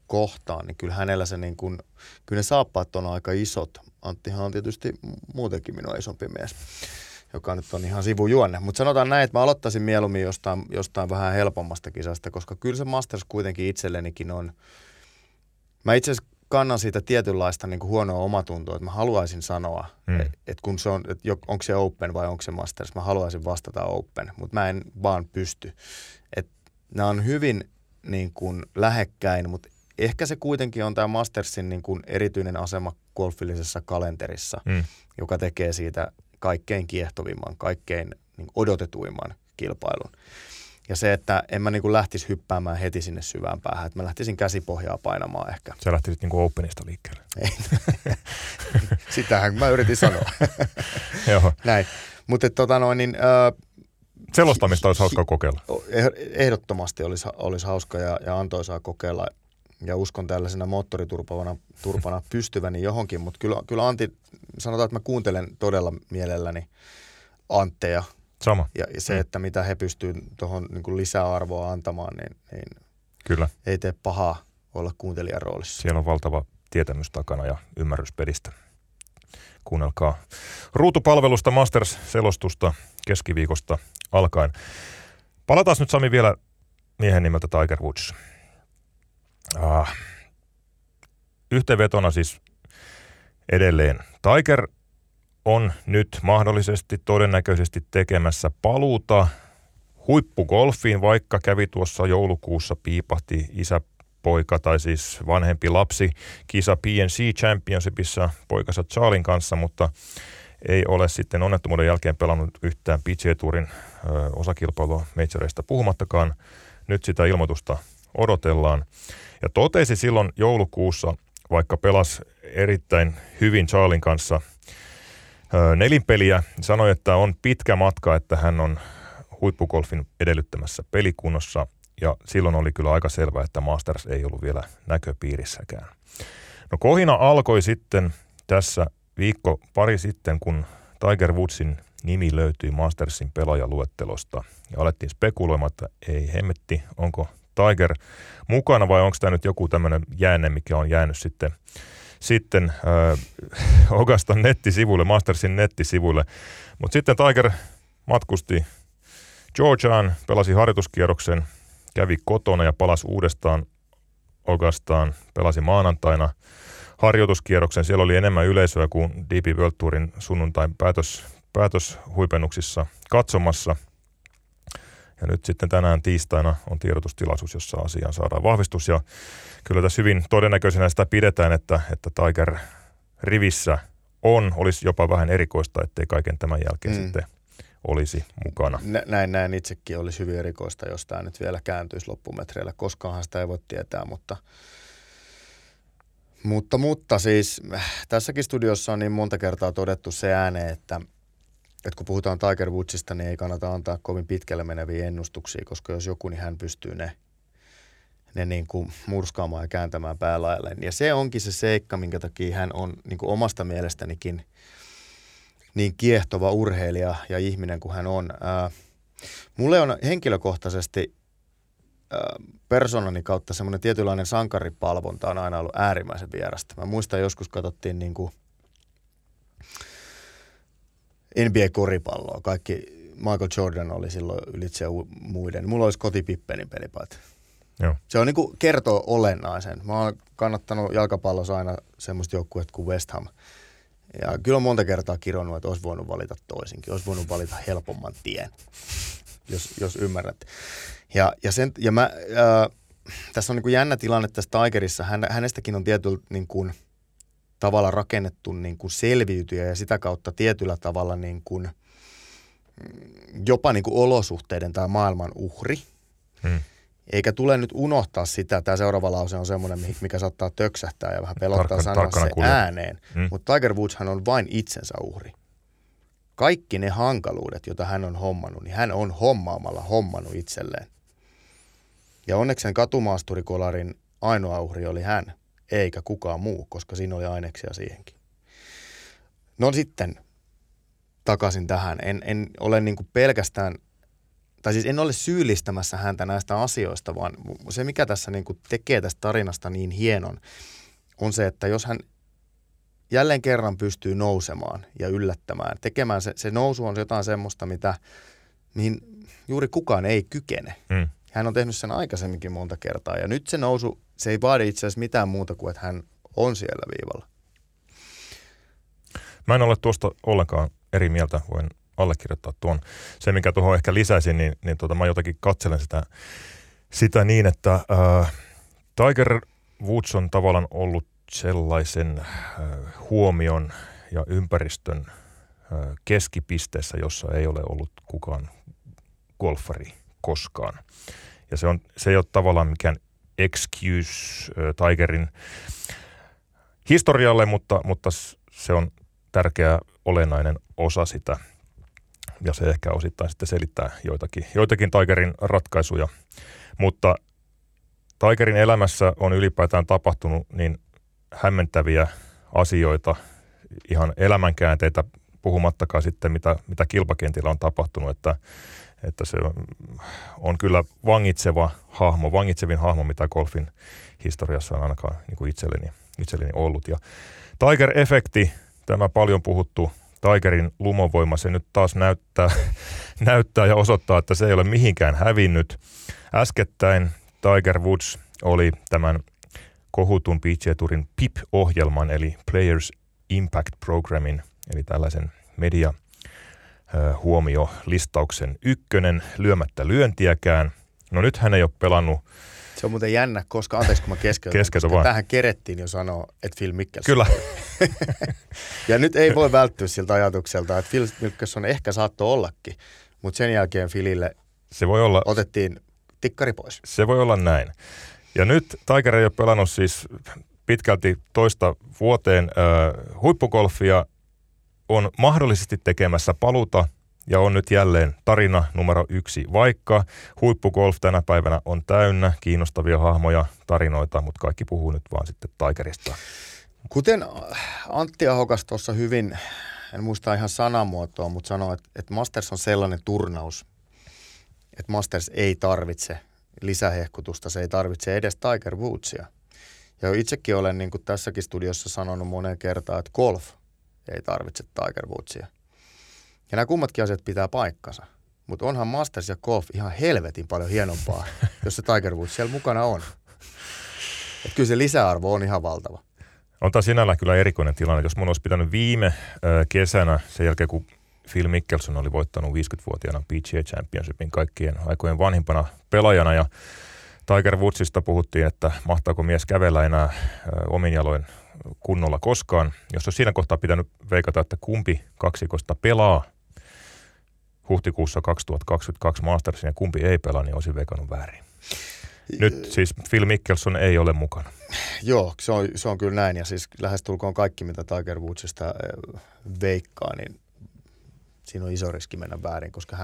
kohtaan, niin kyllä hänellä se niin kuin, kyllä ne saappaat on aika isot. Anttihan on tietysti muutenkin minua isompi mies, joka nyt on ihan sivujuonne. Mutta sanotaan näin, että mä aloittaisin mieluummin jostain vähän helpommasta kisasta, koska kyllä se Masters kuitenkin itsellenikin on. Mä itse asiassa kannan siitä tietynlaista niin kuin huonoa omatuntoa, että mä haluaisin sanoa, että kun se on, että onko se Open vai onko se Masters, mä haluaisin vastata Open, mutta mä en vaan pysty. Että nämä on hyvin niin kuin lähekkäin, mutta ehkä se kuitenkin on tämä Mastersin niin kuin erityinen asema golfillisessa kalenterissa, joka tekee siitä kaikkein kiehtovimman, kaikkein niin odotetuimman kilpailun. Ja se, että en mä niinku lähtisi hyppäämään heti sinne syvään päähän, että mä lähtisin käsipohjaa painamaan ehkä. Sä lähtisit niinku Openista liikkeelle. Sitähän mä yritin sanoa. Joo. Näin. Mutta selostamista olisi hauska kokeilla. Ehdottomasti olisi hauska ja antoisaa kokeilla. Ja uskon tällaisena moottoriturpana pystyväni johonkin. Mutta kyllä Antti, sanotaan, että mä kuuntelen todella mielelläni Antteja. Sama. Ja se, että mitä he pystyvät tuohon niin lisäarvoa antamaan, niin kyllä. Ei tee pahaa olla kuuntelijan roolissa. Siellä on valtava tietämys takana ja ymmärrys pelistä. Kuunnelkaa ruutupalvelusta Masters-selostusta keskiviikosta alkaen. Palataan nyt Sami vielä miehen nimeltä Tiger Woods. Yhteenvetona siis edelleen Tiger on nyt mahdollisesti todennäköisesti tekemässä paluuta huippugolfiin, vaikka kävi tuossa joulukuussa piipahti isäpoika tai siis vanhempi lapsi kisa PNC Championshipissa poikansa Charlin kanssa, mutta ei ole sitten onnettomuuden jälkeen pelannut yhtään PGA Tourin osakilpailua majoreista puhumattakaan. Nyt sitä ilmoitusta odotellaan. Ja totesi silloin joulukuussa, vaikka pelasi erittäin hyvin Charlin kanssa nelinpeliä, sanoi, että on pitkä matka, että hän on huippugolfin edellyttämässä pelikunnossa ja silloin oli kyllä aika selvää, että Masters ei ollut vielä näköpiirissäkään. No kohina alkoi sitten tässä viikko pari sitten, kun Tiger Woodsin nimi löytyi Mastersin pelaajaluettelosta ja alettiin spekuloimaan, että ei hemmetti, onko Tiger mukana, vai onko tämä nyt joku tämmöinen jäänne, mikä on jäänyt sitten Augustan nettisivuille, Mastersin nettisivuille. Mutta sitten Tiger matkusti Georgiaan, pelasi harjoituskierroksen, kävi kotona ja palasi uudestaan Augustaan, pelasi maanantaina harjoituskierroksen. Siellä oli enemmän yleisöä kuin DP World Tourin sunnuntain päätöshuipennuksissa katsomassa. Ja nyt sitten tänään tiistaina on tiedotustilaisuus, jossa asiaan saadaan vahvistus. Ja kyllä tässä hyvin todennäköisenä sitä pidetään, että Tiger rivissä on. Olisi jopa vähän erikoista, ettei kaiken tämän jälkeen sitten olisi mukana. Näin itsekin olisi hyvin erikoista, jos tämä nyt vielä kääntyisi loppumetreillä. Koskaanhan sitä ei voi tietää, mutta siis tässäkin studiossa on niin monta kertaa todettu se ääneen, että kun puhutaan Tiger Woodsista, niin ei kannata antaa kovin pitkälle meneviä ennustuksia, koska jos joku, niin hän pystyy ne niin kuin murskaamaan ja kääntämään päälailleen. Ja se onkin se seikka, minkä takia hän on niin kuin omasta mielestänikin niin kiehtova urheilija ja ihminen kuin hän on. Mulle on henkilökohtaisesti persoonani kautta semmoinen tietynlainen sankaripalvonta on aina ollut äärimmäisen vierasta. Mä muistan, joskus katsottiin niin kuin NBA-koripalloa. Kaikki Michael Jordan oli silloin ylitse muiden. Mulla olisi kotipippelin pelipaita. Joo. Se on niin kuin kertoo olennaisen. Mä oon kannattanut jalkapallossa aina semmoista joukkuetta kuin West Ham. Ja kyllä on monta kertaa kirjonnut, että olisi voinut valita toisinkin. Olisi voinut valita helpomman tien, jos ymmärrät. Ja tässä on niin kuin jännä tilanne tässä Tigerissa. Hänestäkin on tietyllä niin kuin tavalla rakennettu niin kuin selviytyjä ja sitä kautta tietyllä tavalla niin kuin, jopa niin kuin olosuhteiden tai maailman uhri. Eikä tule nyt unohtaa sitä. Tämä seuraava lause on semmoinen, mikä saattaa töksähtää ja vähän pelottaa sanoa se ääneen. Mutta Tiger Woodshan on vain itsensä uhri. Kaikki ne hankaluudet, joita hän on hommannut, niin hän on hommaamalla hommannut itselleen. Ja onneksi sen katumaasturikolarin ainoa uhri oli hän, eikä kukaan muu, koska siinä oli aineksia siihenkin. No sitten takaisin tähän. En ole niin kuin pelkästään, tai siis en ole syyllistämässä häntä näistä asioista, vaan se mikä tässä niin kuin tekee tästä tarinasta niin hienon, on se, että jos hän jälleen kerran pystyy nousemaan ja yllättämään, tekemään se nousu on jotain semmoista, mihin juuri kukaan ei kykene. Hän on tehnyt sen aikaisemminkin monta kertaa ja nyt se nousu, se ei vaadi itse asiassa mitään muuta kuin, että hän on siellä viivalla. Mä en ole tuosta ollenkaan eri mieltä, voin allekirjoittaa tuon. Se, mikä tuohon ehkä lisäisin, niin mä jotakin katselen sitä niin, että Tiger Woods on tavallaan ollut sellaisen huomion ja ympäristön keskipisteessä, jossa ei ole ollut kukaan golfari koskaan. Ja se ei ole tavallaan mikään excuse Tigerin historialle, mutta se on tärkeä olennainen osa sitä. Ja se ehkä osittain sitten selittää joitakin Tigerin ratkaisuja. Mutta Tigerin elämässä on ylipäätään tapahtunut niin hämmentäviä asioita, ihan elämänkäänteitä, puhumattakaan sitten mitä kilpakentillä on tapahtunut, että se on kyllä vangitseva hahmo, vangitsevin hahmo, mitä golfin historiassa on ainakaan niin kuin itselleni ollut. Ja Tiger-efekti, tämä paljon puhuttu Tigerin lumovoima, se nyt taas näyttää ja osoittaa, että se ei ole mihinkään hävinnyt. Äskettäin Tiger Woods oli tämän kohutun PGA Tourin PIP-ohjelman, eli Players Impact Programmin, eli tällaisen mediahuomiolistauksen ykkönen lyömättä lyöntiäkään. No nyt hän ei ole pelannut. Se on muuten jännä, koska anteeksi kun mä keskeytän, tähän kerettiin jo sanoa, että Phil Mickelson. Kyllä. Ja nyt ei voi välttyä siltä ajatukselta, että Phil Mickelson ehkä saattoi ollakin, mutta sen jälkeen Philille se voi olla, otettiin tikkari pois. Se voi olla näin. Ja nyt Tiger ei ole pelannut siis pitkälti toista vuoteen huippugolfia, on mahdollisesti tekemässä paluuta ja on nyt jälleen tarina numero 1, vaikka huippugolf tänä päivänä on täynnä kiinnostavia hahmoja, tarinoita, mutta kaikki puhuu nyt vaan sitten Tigerista. Kuten Antti Ahokas tuossa hyvin, en muista ihan sanamuotoa, mutta sanoi, että Masters on sellainen turnaus, että Masters ei tarvitse lisähehkutusta, se ei tarvitse edes Tiger Woodsia. Ja itsekin olen niin kuin tässäkin studiossa sanonut moneen kertaan, että golf ei tarvitse Tiger Woodsia. Ja nämä kummatkin asiat pitää paikkansa. Mutta onhan Masters ja golf ihan helvetin paljon hienompaa, jos se Tiger Woods siellä mukana on. Et kyllä se lisäarvo on ihan valtava. On tämä sinällään kyllä erikoinen tilanne. Jos mun olisi pitänyt viime kesänä, sen jälkeen kun Phil Mickelson oli voittanut 50-vuotiaana PGA Championshipin kaikkien aikojen vanhimpana pelaajana ja Tiger Woodsista puhuttiin, että mahtaako mies kävellä enää omin jaloin kunnolla koskaan. Jos olisi siinä kohtaa pitänyt veikata, että kumpi kaksikosta pelaa huhtikuussa 2022 Mastersin ja kumpi ei pelaa, niin olisin veikannut väärin. Nyt siis Phil Mickelson ei ole mukana. Joo, se on kyllä näin. Ja siis lähestulkoon kaikki, mitä Tiger Woodsista veikkaa, niin siinä on iso riski mennä väärin, koska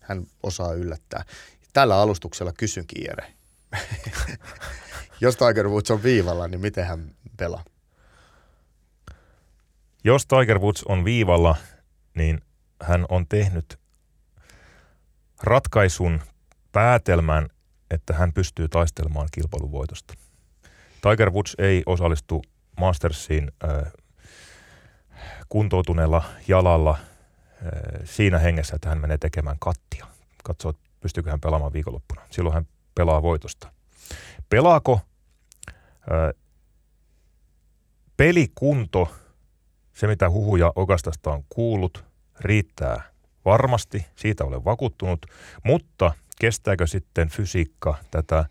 hän osaa yllättää. Tällä alustuksella kysynkin, Jere. Jos Tiger Woods on viivalla, niin miten hän pelaa? Jos Tiger Woods on viivalla, niin hän on tehnyt ratkaisun päätelmän, että hän pystyy taistelemaan kilpailuvoitosta. Tiger Woods ei osallistu Mastersiin kuntoutuneella jalalla siinä hengessä, että hän menee tekemään kattia. Katsoo, pystyykö hän pelaamaan viikonloppuna. Silloin hän pelaa voitosta. Pelaako pelikunto, se mitä huhuja Augustasta on kuullut, riittää varmasti, siitä olen vakuuttunut, mutta kestääkö sitten fysiikka tätä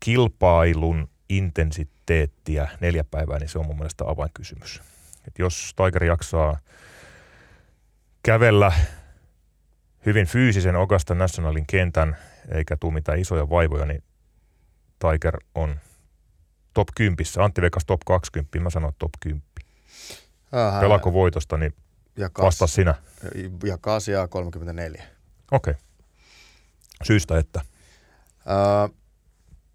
kilpailun intensiteettiä 4 päivää, niin se on mun mielestä avainkysymys. Et jos Tiger jaksaa kävellä hyvin fyysisen Augusta Nationalin kentän eikä tule mitään isoja vaivoja, niin Tiger on top 10. Antti Vekas top 20, mä sanon top 10. Pelako voitosta, niin vasta sinä. Ja Kaasia 34. Okei. Okay. Syystä, että?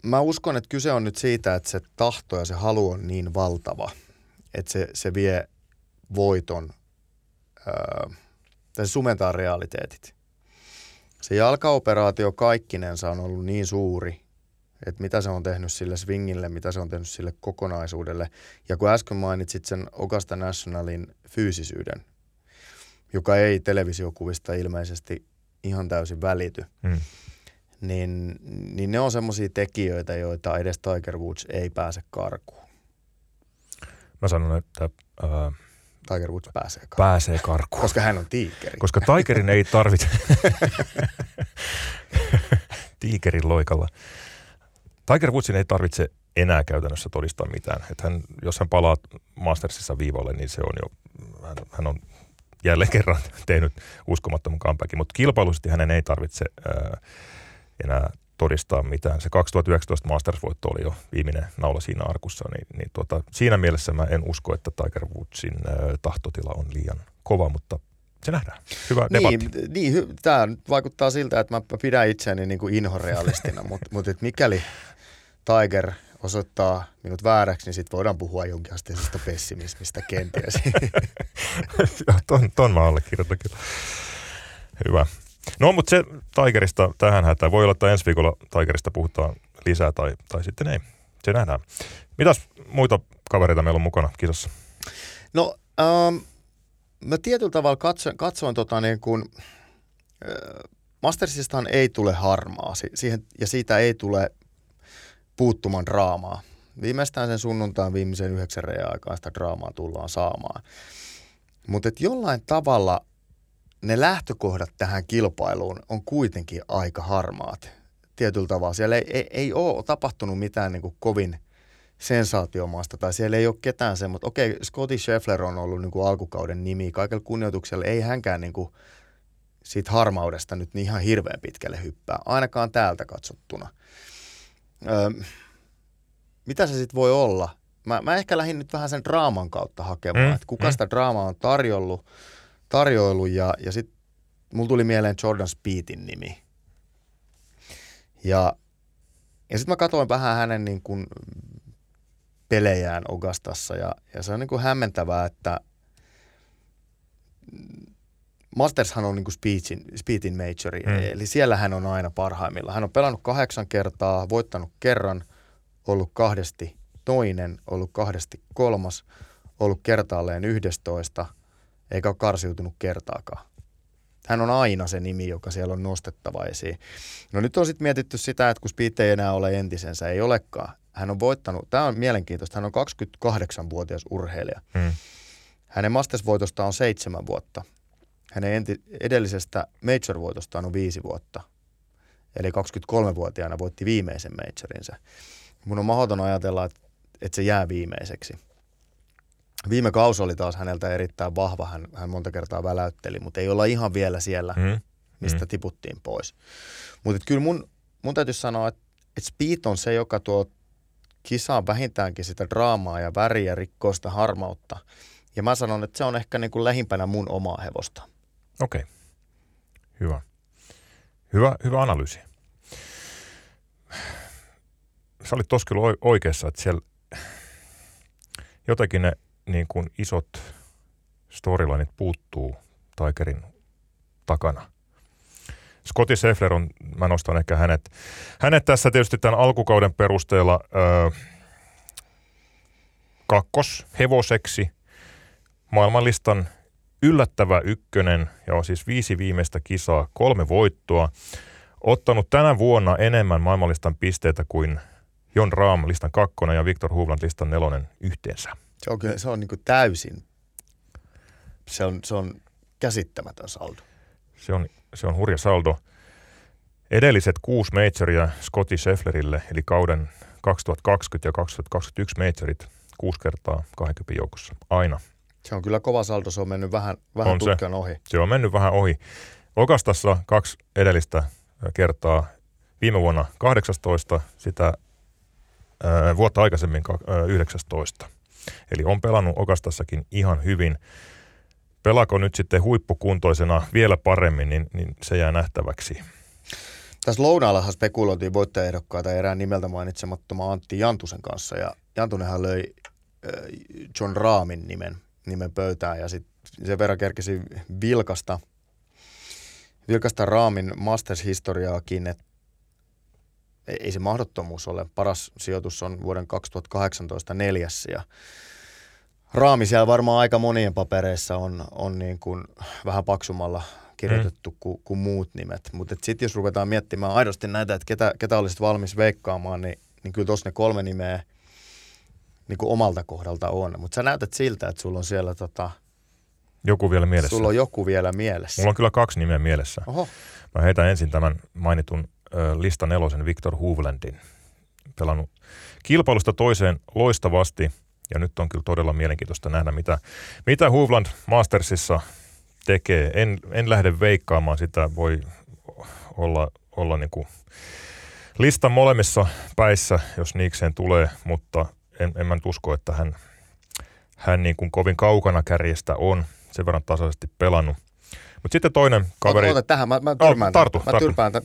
Mä uskon, että kyse on nyt siitä, että se tahto ja se halu on niin valtava, että se vie voiton, tai se sumentaa realiteetit. Se jalkaoperaatio kaikkinensa on ollut niin suuri, että mitä se on tehnyt sille swingille, mitä se on tehnyt sille kokonaisuudelle. Ja kun äsken mainitsit sen Augusta Nationalin fyysisyyden, joka ei televisiokuvista ilmeisesti ihan täysin välity, niin ne on semmoisia tekijöitä, joita edes Tiger Woods ei pääse karkuun. Mä sanon, että Tiger Woods pääsee karkuun. Koska hän on tiikeri. Koska Tigerin ei tarvitse tiikerin loikalla. Tiger Woodsin ei tarvitse enää käytännössä todistaa mitään. Että hän, jos hän palaa Mastersissa viivalle, niin se on jo, hän on jälleen kerran tehnyt uskomattoman comebackin, mutta kilpailuisesti hänen ei tarvitse enää todistaa mitään. Se 2019 Masters-voitto oli jo viimeinen naula siinä arkussa, niin siinä mielessä mä en usko, että Tiger Woodsin tahtotila on liian kova, mutta se nähdään. Hyvä debatti. Niin, tämä vaikuttaa siltä, että mä pidän itseäni niin kuin inhorealistina, mutta mikäli Tiger osoittaa minut vääräksi, niin sitten voidaan puhua jonkinasteisesta pessimismistä kenties. Ton mä allekirjoitan kyllä. Hyvä. No, mutta se Tigerista tähän hätään. Voi olla, että ensi viikolla Tigerista puhutaan lisää tai sitten ei. Se nähdään. Mitäs muita kavereita meillä on mukana kisassa? No, mä tietyllä tavalla katsoin niin kun Mastersistahan ei tule harmaa siihen, ja siitä ei tule puuttuman draamaa. Viimeistään sen sunnuntain viimeisen 9 reijän aikaan sitä draamaa tullaan saamaan. Mutta jollain tavalla ne lähtökohdat tähän kilpailuun on kuitenkin aika harmaat. Tietyllä tavalla siellä ei ole tapahtunut mitään niin kuin kovin sensaatiomaista tai siellä ei ole ketään semmoista. Okei, Scottie Scheffler on ollut niin kuin alkukauden nimi. Kaikella kunnioituksella ei hänkään niin kuin siitä harmaudesta nyt niin ihan hirveän pitkälle hyppää, ainakaan täältä katsottuna. Mitä se sitten voi olla? Mä ehkä lähdin nyt vähän sen draaman kautta hakemaan, että kuka sitä draamaa on tarjoillut ja sitten mulla tuli mieleen Jordan Spiethin nimi. Ja sitten mä katsoin vähän hänen niin kun pelejään Augustassa ja se on niin kun hämmentävää, että Mastershan on niin kuin speedin majori, eli siellä hän on aina parhaimmillaan. Hän on pelannut 8 kertaa, voittanut kerran, ollut 2. 2., ollut 2. 3, ollut kertaalleen 11, eikä ole karsiutunut kertaakaan. Hän on aina se nimi, joka siellä on nostettava esiin. No nyt on sitten mietitty sitä, että kun Speed ei enää ole entisensä, ei olekaan. Hän on voittanut, tämä on mielenkiintoista, hän on 28-vuotias urheilija. Hänen Masters-voitosta on 7 vuotta. Hänen edellisestä major-voitostaan on 5 vuotta. Eli 23-vuotiaana voitti viimeisen majorinsa. Mun on mahdoton ajatella, että se jää viimeiseksi. Viime kausi oli taas häneltä erittäin vahva, hän monta kertaa väläytteli, mutta ei olla ihan vielä siellä, mistä tiputtiin pois. Mutta kyllä mun täytyy sanoa, että Speed on se, joka tuo kisaan vähintäänkin sitä draamaa ja väriä, rikkoo sitä harmautta. Ja mä sanon, että se on ehkä niin kuin lähimpänä mun omaa hevosta. Okei. Hyvä. Hyvä analyysi. Sä olit tossa kyllä oikeassa, että siellä jotenkin ne niin kuin isot storylineit puuttuu Tigerin takana. Scottie Scheffler on, mä nostan ehkä hänet tässä tietysti tämän alkukauden perusteella kakkoshevoseksi. Maailmanlistan yllättävä 1 ja on siis 5 viimeistä kisaa, 3 voittoa. Ottanut tänä vuonna enemmän maailmanlistan pisteitä kuin Jon Rahm listan 2 ja Viktor Hovland listan 4 yhteensä. Se on kyllä, se on niin kuin täysin, se on käsittämätön saldo. Se on hurja saldo. Edelliset 6 majoria Scottie Schefflerille, eli kauden 2020 ja 2021 majorit 6 kertaa 20 joukossa aina. Se on kyllä kova saldo, se on mennyt vähän tutkan ohi. Se on mennyt vähän ohi. Augustassa 2 edellistä kertaa, viime vuonna 18, sitä vuotta aikaisemmin 19. Eli on pelannut Augustassakin ihan hyvin. Pelaako nyt sitten huippukuntoisena vielä paremmin, niin se jää nähtäväksi. Tässä lounaallahan spekuloitiin voittajaehdokkaita erään nimeltä mainitsemattoman Antti Jantusen kanssa. Ja Jantunenhan löi Jon Rahmin nimen pöytään ja sitten sen verran kerkesi vilkasta Rahmin Masters-historiaakin, että ei se mahdottomuus ole. Paras sijoitus on vuoden 2018 4. ja Rahmi siellä varmaan aika monien papereissa on niin kuin vähän paksummalla kirjoitettu kuin muut nimet. Mutta sitten jos ruvetaan miettimään aidosti näitä, että ketä olisit valmis veikkaamaan, niin kyllä tuossa ne 3 nimeä niin kuin omalta kohdalta on. Mutta sä näytät siltä, että sulla on siellä joku vielä mielessä. Sulla on joku vielä mielessä. Mulla on kyllä 2 nimeä mielessä. Oho. Mä heitän ensin tämän mainitun lista 4 Viktor Hovlandin. Pelannut kilpailusta toiseen loistavasti ja nyt on kyllä todella mielenkiintoista nähdä, mitä Hovland Mastersissa tekee. En lähde veikkaamaan sitä, voi olla niin kuin listan molemmissa päissä, jos niikseen tulee, mutta en mä nyt usko, että hän niin kuin kovin kaukana kärjestä on, sen verran tasaisesti pelannut. Mutta sitten toinen kaveri... Ota tähän, mä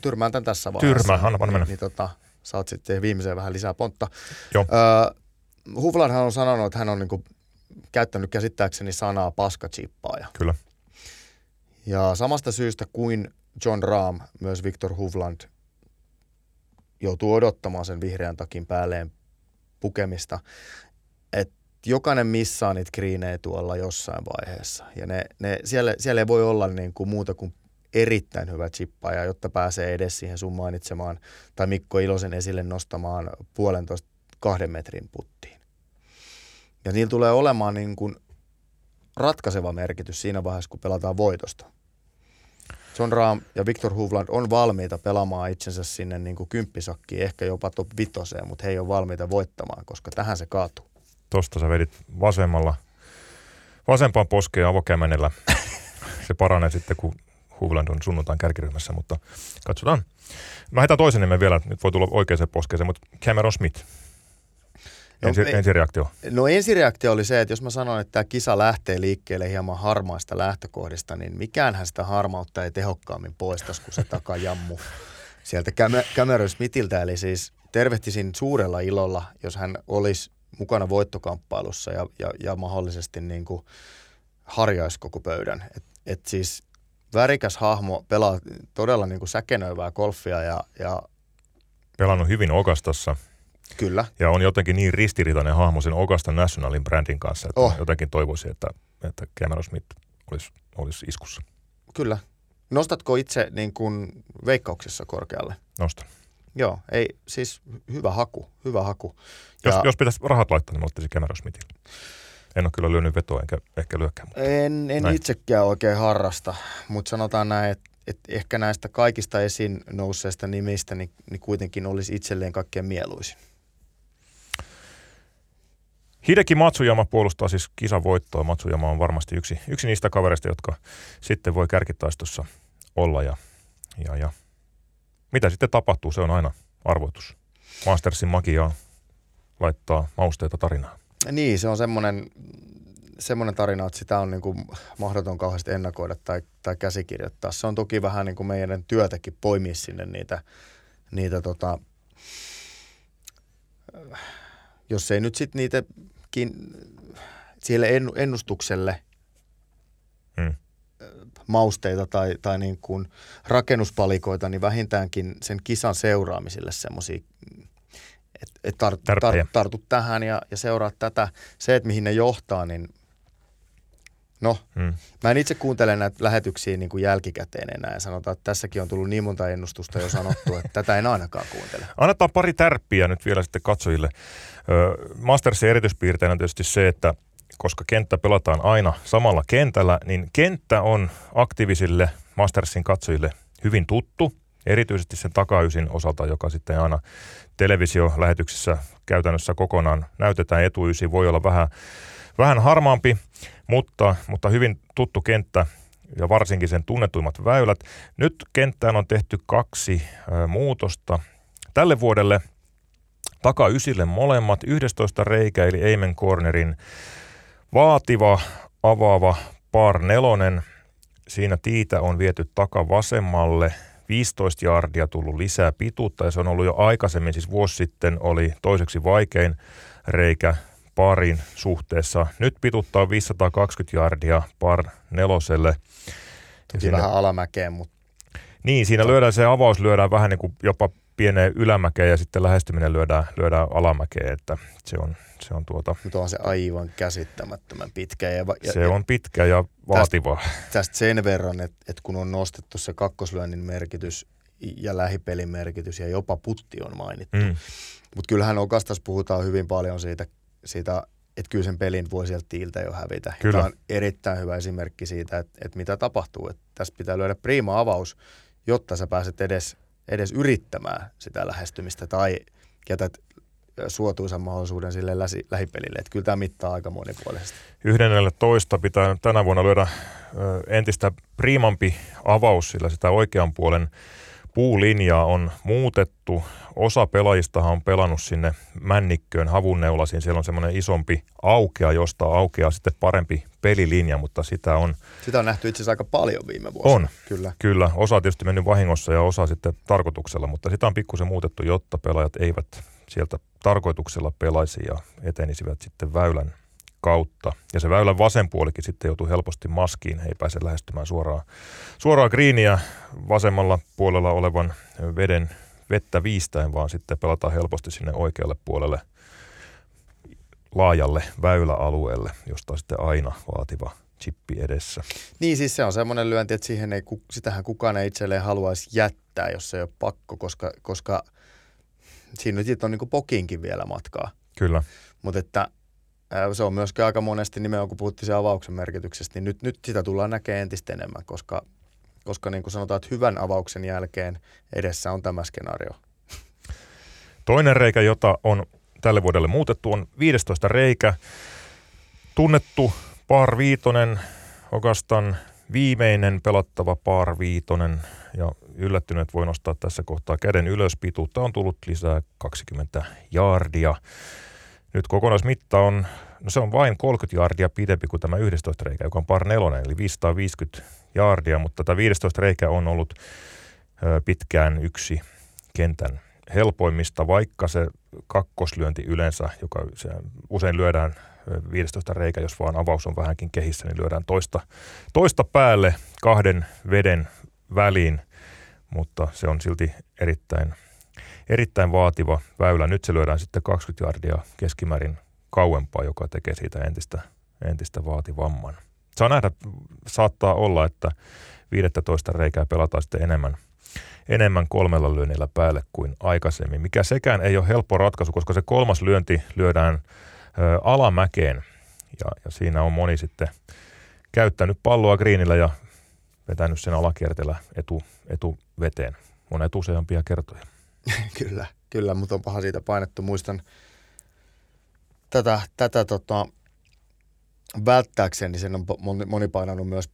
tyrmään tämän tässä vaiheessa. Anna mennä. Niin, sä oot sitten viimeiseen vähän lisää pontta. Hovlandhan on sanonut, että hän on niinku käyttänyt käsittääkseni sanaa paskachippaaja. Kyllä. Ja samasta syystä kuin Jon Rahm, myös Viktor Hovland joutuu odottamaan sen vihreän takin päälleen pukemista, että jokainen missaa niitä kriinejä tuolla jossain vaiheessa. Ja siellä ei voi olla niin kuin muuta kuin erittäin hyvä chippaaja, jotta pääsee edes siihen sun mainitsemaan tai Mikko Ilosen esille nostamaan 1,5–2 metrin puttiin. Ja niillä tulee olemaan niin kuin ratkaiseva merkitys siinä vaiheessa, kun pelataan voitosta. Jon Rahm ja Viktor Hovland on valmiita pelaamaan itsensä sinne niin kuin 10-sakkiin, ehkä jopa top 5, mutta he ei ole valmiita voittamaan, koska tähän se kaatuu. Tuosta sä vedit vasempaan poskeen avokämenellä. Se paranee sitten, kun Hovland on sunnuntain kärkiryhmässä, mutta katsotaan. Mä heitän toisen nimen vielä, nyt voi tulla oikeaan poskeeseen, mutta Cameron Smith. Ensireaktio. No ensireaktio oli se, että jos mä sanon, että tämä kisa lähtee liikkeelle hieman harmaista lähtökohdista, niin mikäänhän sitä harmautta ei tehokkaammin poistaisi kuin se takajammu sieltä Cameron Smithiltä. Eli siis tervehtisin suurella ilolla, jos hän olisi mukana voittokamppailussa ja mahdollisesti niin kuin harjaisi koko pöydän. Et siis värikäs hahmo, pelaa todella niin kuin säkenöivää golfia ja... Pelannut hyvin Augustassa. Kyllä. Ja on jotenkin niin ristiriitainen hahmo sen Augusta Nationalin brändin kanssa, että jotenkin toivoisin, että Cameron Smith olisi iskussa. Kyllä. Nostatko itse niin kuin veikkauksissa korkealle? Nostan. Joo, ei, siis hyvä haku. Jos pitäisi rahat laittaa, niin mä ottaisin Cameron Smithille. En ole kyllä lyönyt vetoa, enkä ehkä lyökään. Mutta en itsekään oikein harrasta, mutta sanotaan näin, että ehkä näistä kaikista esiin nousseista nimistä niin kuitenkin olisi itselleen kaikkein mieluisin. Hideki Matsuyama puolustaa siis kisavoittoa. Matsuyama on varmasti yksi niistä kavereista, jotka sitten voi kärkitaistossa olla. Ja mitä sitten tapahtuu, se on aina arvoitus. Mastersin magiaa laittaa mausteita tarinaan. Niin, se on semmoinen tarina, että sitä on niin kuin mahdoton kauheasti ennakoida tai käsikirjoittaa. Se on toki vähän niin kuin meidän työtäkin poimia sinne niitä jos ei nyt sitten sille ennustukselle mausteita tai niin kuin rakennuspalikoita, niin vähintäänkin sen kisan seuraamiselle semmoisia, että tartut tähän ja seuraa tätä. Se, että mihin ne johtaa, niin mä en itse kuuntele näitä lähetyksiä niin kuin jälkikäteen enää ja sanotaan, että tässäkin on tullut niin monta ennustusta jo sanottu, että tätä en ainakaan kuuntele. Annetaan pari tärppiä nyt vielä sitten katsojille. Mastersin erityispiirteinä on tietysti se, että koska kenttä pelataan aina samalla kentällä, niin kenttä on aktiivisille Mastersin katsojille hyvin tuttu. Erityisesti sen takaysin osalta, joka sitten aina televisiolähetyksissä käytännössä kokonaan näytetään. Etuysi voi olla vähän harmaampi, mutta hyvin tuttu kenttä ja varsinkin sen tunnetuimmat väylät. Nyt kenttään on tehty kaksi muutosta. Tälle vuodelle takaysille molemmat 11 reikä eli Amen Cornerin vaativa avaava par nelonen. Siinä tiitä on viety takavasemmalle. 15 jardia tullut lisää pituutta ja se on ollut jo aikaisemmin, siis vuosi sitten oli toiseksi vaikein reikä parin suhteessa. Nyt pituutta on 520 jardia par neloselle. Toki vähän alamäkeen, mutta... Niin, siinä lyödään se avaus, lyödään vähän niin kuin jopa pieneen ylämäkeen ja sitten lähestyminen lyödään alamäkeen, että se on tuota... Mutta on se aivan käsittämättömän pitkä ja se on pitkä ja vaativa. Tästä sen verran, että kun on nostettu se kakkoslyönnin merkitys ja lähipelin merkitys ja jopa putti on mainittu. Mutta kyllähän Augustassa puhutaan hyvin paljon siitä että kyllä sen pelin voi sieltä tiiltä jo hävitä. Kyllä. Tämä on erittäin hyvä esimerkki siitä, että mitä tapahtuu. Että tässä pitää lyödä priima avaus, jotta sä pääset edes yrittämään sitä lähestymistä tai jätät suotuisan mahdollisuuden sille lähipelille. Että kyllä tämä mittaa aika monipuolisesti. 11 pitää tänä vuonna lyödä entistä priimampi avaus, sillä sitä oikean puolen puulinjaa on muutettu. Osa pelaajistahan on pelannut sinne männikköön havunneulasiin. Siellä on semmoinen isompi aukea, josta aukeaa sitten parempi pelilinja, mutta sitä on nähty itse asiassa aika paljon viime vuosina. On, kyllä. Osa on tietysti mennyt vahingossa ja osa sitten tarkoituksella, mutta sitä on pikkusen muutettu, jotta pelaajat eivät sieltä tarkoituksella pelaisi ja etenisivät sitten väylän kautta. Ja se väylän vasen puolikin sitten joutuu helposti maskiin. He ei pääse lähestymään suoraan greeniä vasemmalla puolella olevan vettä viistäen, vaan sitten pelataan helposti sinne oikealle puolelle laajalle väyläalueelle, josta on sitten aina vaativa chippi edessä. Niin siis se on semmoinen lyönti, että sitähän kukaan ei itselleen haluaisi jättää, jos se ei ole pakko, koska siinä nyt on niin kuin pokiinkin vielä matkaa. Kyllä. Mutta että se on myöskin aika monesti, nimenomaan kun puhuttiin sen avauksen merkityksestä, niin nyt sitä tullaan näkemään entistä enemmän, koska niin kuin sanotaan, että hyvän avauksen jälkeen edessä on tämä skenaario. Toinen reikä, jota on tälle vuodelle muutettu, on 15 reikä. Tunnettu par viitonen, Augustan viimeinen pelattava par viitonen. Ja yllättynyt voi nostaa tässä kohtaa käden ylös. Pituutta on tullut lisää 20 jaardia. Nyt kokonaismitta on, se on vain 30 jaardia pidempi kuin tämä 11 reikä, joka on par nelonen, eli 550 jaardia, mutta tämä 15 reikä on ollut pitkään yksi kentän helpoimmista, vaikka se kakkoslyönti yleensä, joka usein lyödään 15 reikä, jos vaan avaus on vähänkin kehissä, niin lyödään toista päälle kahden veden väliin, mutta se on silti erittäin vaativa väylä. Nyt se lyödään sitten 20 jardia keskimäärin kauempaa, joka tekee siitä entistä vaativamman. Saa nähdä, saattaa olla, että 15 reikää pelataan sitten enemmän kolmella lyönnillä päälle kuin aikaisemmin, mikä sekään ei ole helppo ratkaisu, koska se kolmas lyönti lyödään alamäkeen ja siinä on moni sitten käyttänyt palloa greenillä ja vetänyt sen alakierteellä etuveteen. On useampia kertoja. Kyllä, mutta on paha siitä painettu. Muistan tätä välttääkseni, niin sen on moni painanut myös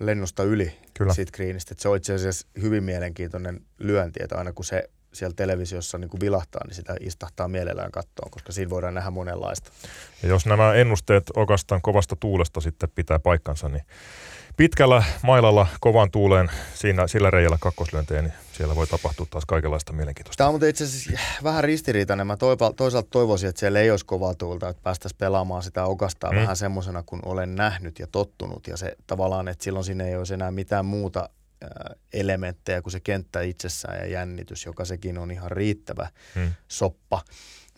lennosta yli siitä greenistä. Se on itse asiassa hyvin mielenkiintoinen lyönti, että aina kun se siellä televisiossa niin kuin vilahtaa, niin sitä istahtaa mielellään kattoon, koska siinä voidaan nähdä monenlaista. Ja jos nämä ennusteet oikeastaan kovasta tuulesta sitten pitää paikkansa, niin pitkällä mailalla kovan tuuleen sillä reijällä kakkoslyöntejä, niin siellä voi tapahtua taas kaikenlaista mielenkiintoista. Tämä on itse asiassa vähän ristiriitainen. Mä toisaalta toivoisin, että siellä ei olisi kovaa tuulta, että päästäisiin pelaamaan sitä Augustaa vähän semmoisena, kun olen nähnyt ja tottunut. Ja se tavallaan, että silloin siinä ei olisi enää mitään muuta elementtejä kuin se kenttä itsessään ja jännitys, joka sekin on ihan riittävä soppa.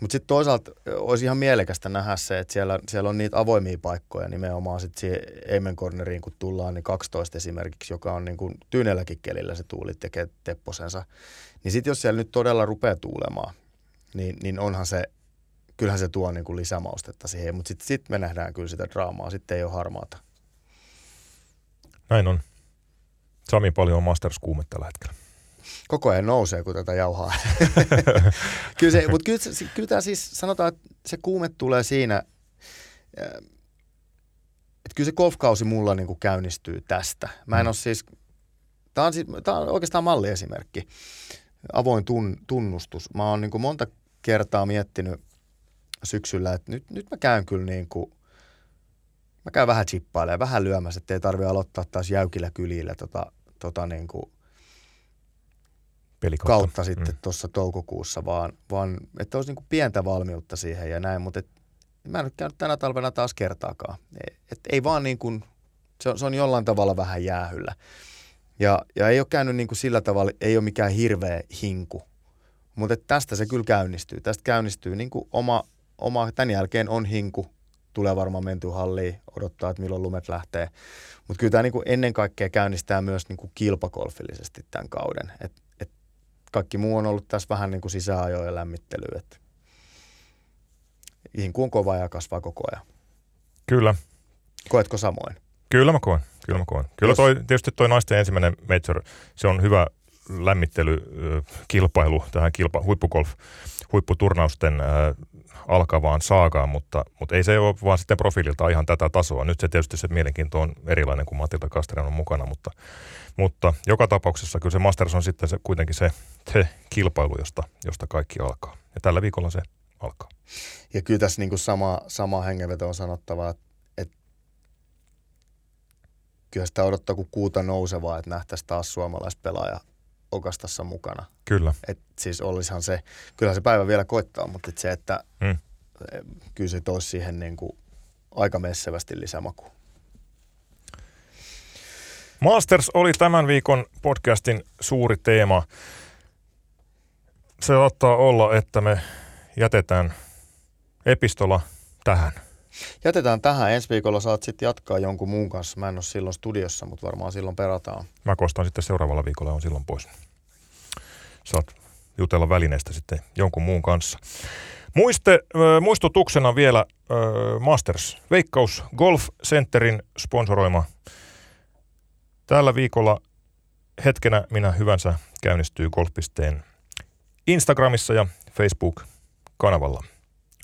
Mutta sitten toisaalta olisi ihan mielekästä nähdä se, että siellä on niitä avoimia paikkoja nimenomaan sitten siihen Amen Corneriin, kun tullaan, niin 12 esimerkiksi, joka on niin kuin tyynelläkin kelillä se tuuli tekee tepposensa. Niin sitten jos siellä nyt todella rupeaa tuulemaan, niin onhan se, kyllähän se tuo niin kuin lisämaustetta siihen, mutta sitten me nähdään kyllä sitä draamaa, sitten ei ole harmaata. Näin on. Sami, paljon on Masters-kuume tällä hetkellä. Koko ajan nousee, kun tätä jauhaa. Kyllä tämä siis sanotaan, että se kuume tulee siinä, että kyllä se golfkausi mulla niin kuin käynnistyy tästä. Mä en ole siis, tämä on oikeastaan malliesimerkki, avoin tunnustus. Mä oon niin kuin monta kertaa miettinyt syksyllä, että nyt mä käyn kyllä niin kuin, mä käyn vähän chippailemaan, vähän lyömässä, ettei tarvitse aloittaa taas jäykillä kylillä niin kuin kautta sitten tuossa toukokuussa, vaan että olisi niin kuin pientä valmiutta siihen ja näin, mutta mä en ole käynyt tänä talvena taas kertaakaan. Et ei vaan niin kuin, se on jollain tavalla vähän jäähyllä. Ja ei ole käynyt niin kuin sillä tavalla, ei ole mikään hirveä hinku, mutta tästä se kyllä käynnistyy. Tästä käynnistyy niin kuin oma tämän jälkeen on hinku. Tulee varmaan mentyä halliin, odottaa, että milloin lumet lähtee. Mutta kyllä tämä niinku ennen kaikkea käynnistää myös niinku kilpakolfillisesti tämän kauden. Et kaikki muu on ollut tässä vähän niinku sisääajoa ja lämmittelyä. Hinku on kova ja kasvaa koko ajan. Kyllä. Koetko samoin? Kyllä mä koen. Kyllä tietysti toi naisten ensimmäinen major, se on hyvä lämmittelykilpailu tähän huipputurnausten alkavaan saakaan, mutta ei se ole vaan sitten profiililta ihan tätä tasoa. Nyt se tietysti se mielenkiinto on erilainen, kun Matilda Castrén on mukana, mutta joka tapauksessa kyllä se Masters on sitten se kilpailu, josta kaikki alkaa. Ja tällä viikolla se alkaa. Ja kyllä tässä niin kuin sama hengenveto on sanottava, että kyllä sitä odottaa kuin kuuta nousevaa, että nähtäisiin taas suomalaispelaaja Augustassa mukana. Kyllä. Et siis olisihan se, kyllähän se päivä vielä koittaa, mutta et se, että kyllä se toisi siihen niin kuin aika messevästi lisämakuun. Masters oli tämän viikon podcastin suuri teema. Se saattaa olla, että me jätetään epistola tähän. Jätetään tähän. Ensi viikolla saat sitten jatkaa jonkun muun kanssa. Mä en ole silloin studiossa, mutta varmaan silloin perataan. Mä kostan sitten seuraavalla viikolla, on silloin pois. Saat jutella välineestä sitten jonkun muun kanssa. Muistutuksena vielä Masters. Veikkaus Golf Centerin sponsoroima. Tällä viikolla hetkenä minä hyvänsä käynnistyy Golfpisteen Instagramissa ja Facebook-kanavalla.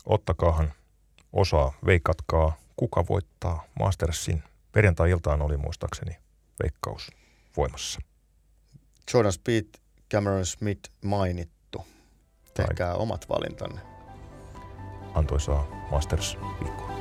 Ottakaahan osaa, veikatkaa, kuka voittaa Mastersin. Perjantai-iltaan oli muistaakseni veikkaus voimassa. Jordan Speed, Cameron Smith mainittu. Tehkää omat valintanne. Antoisaa Masters-viikkoa.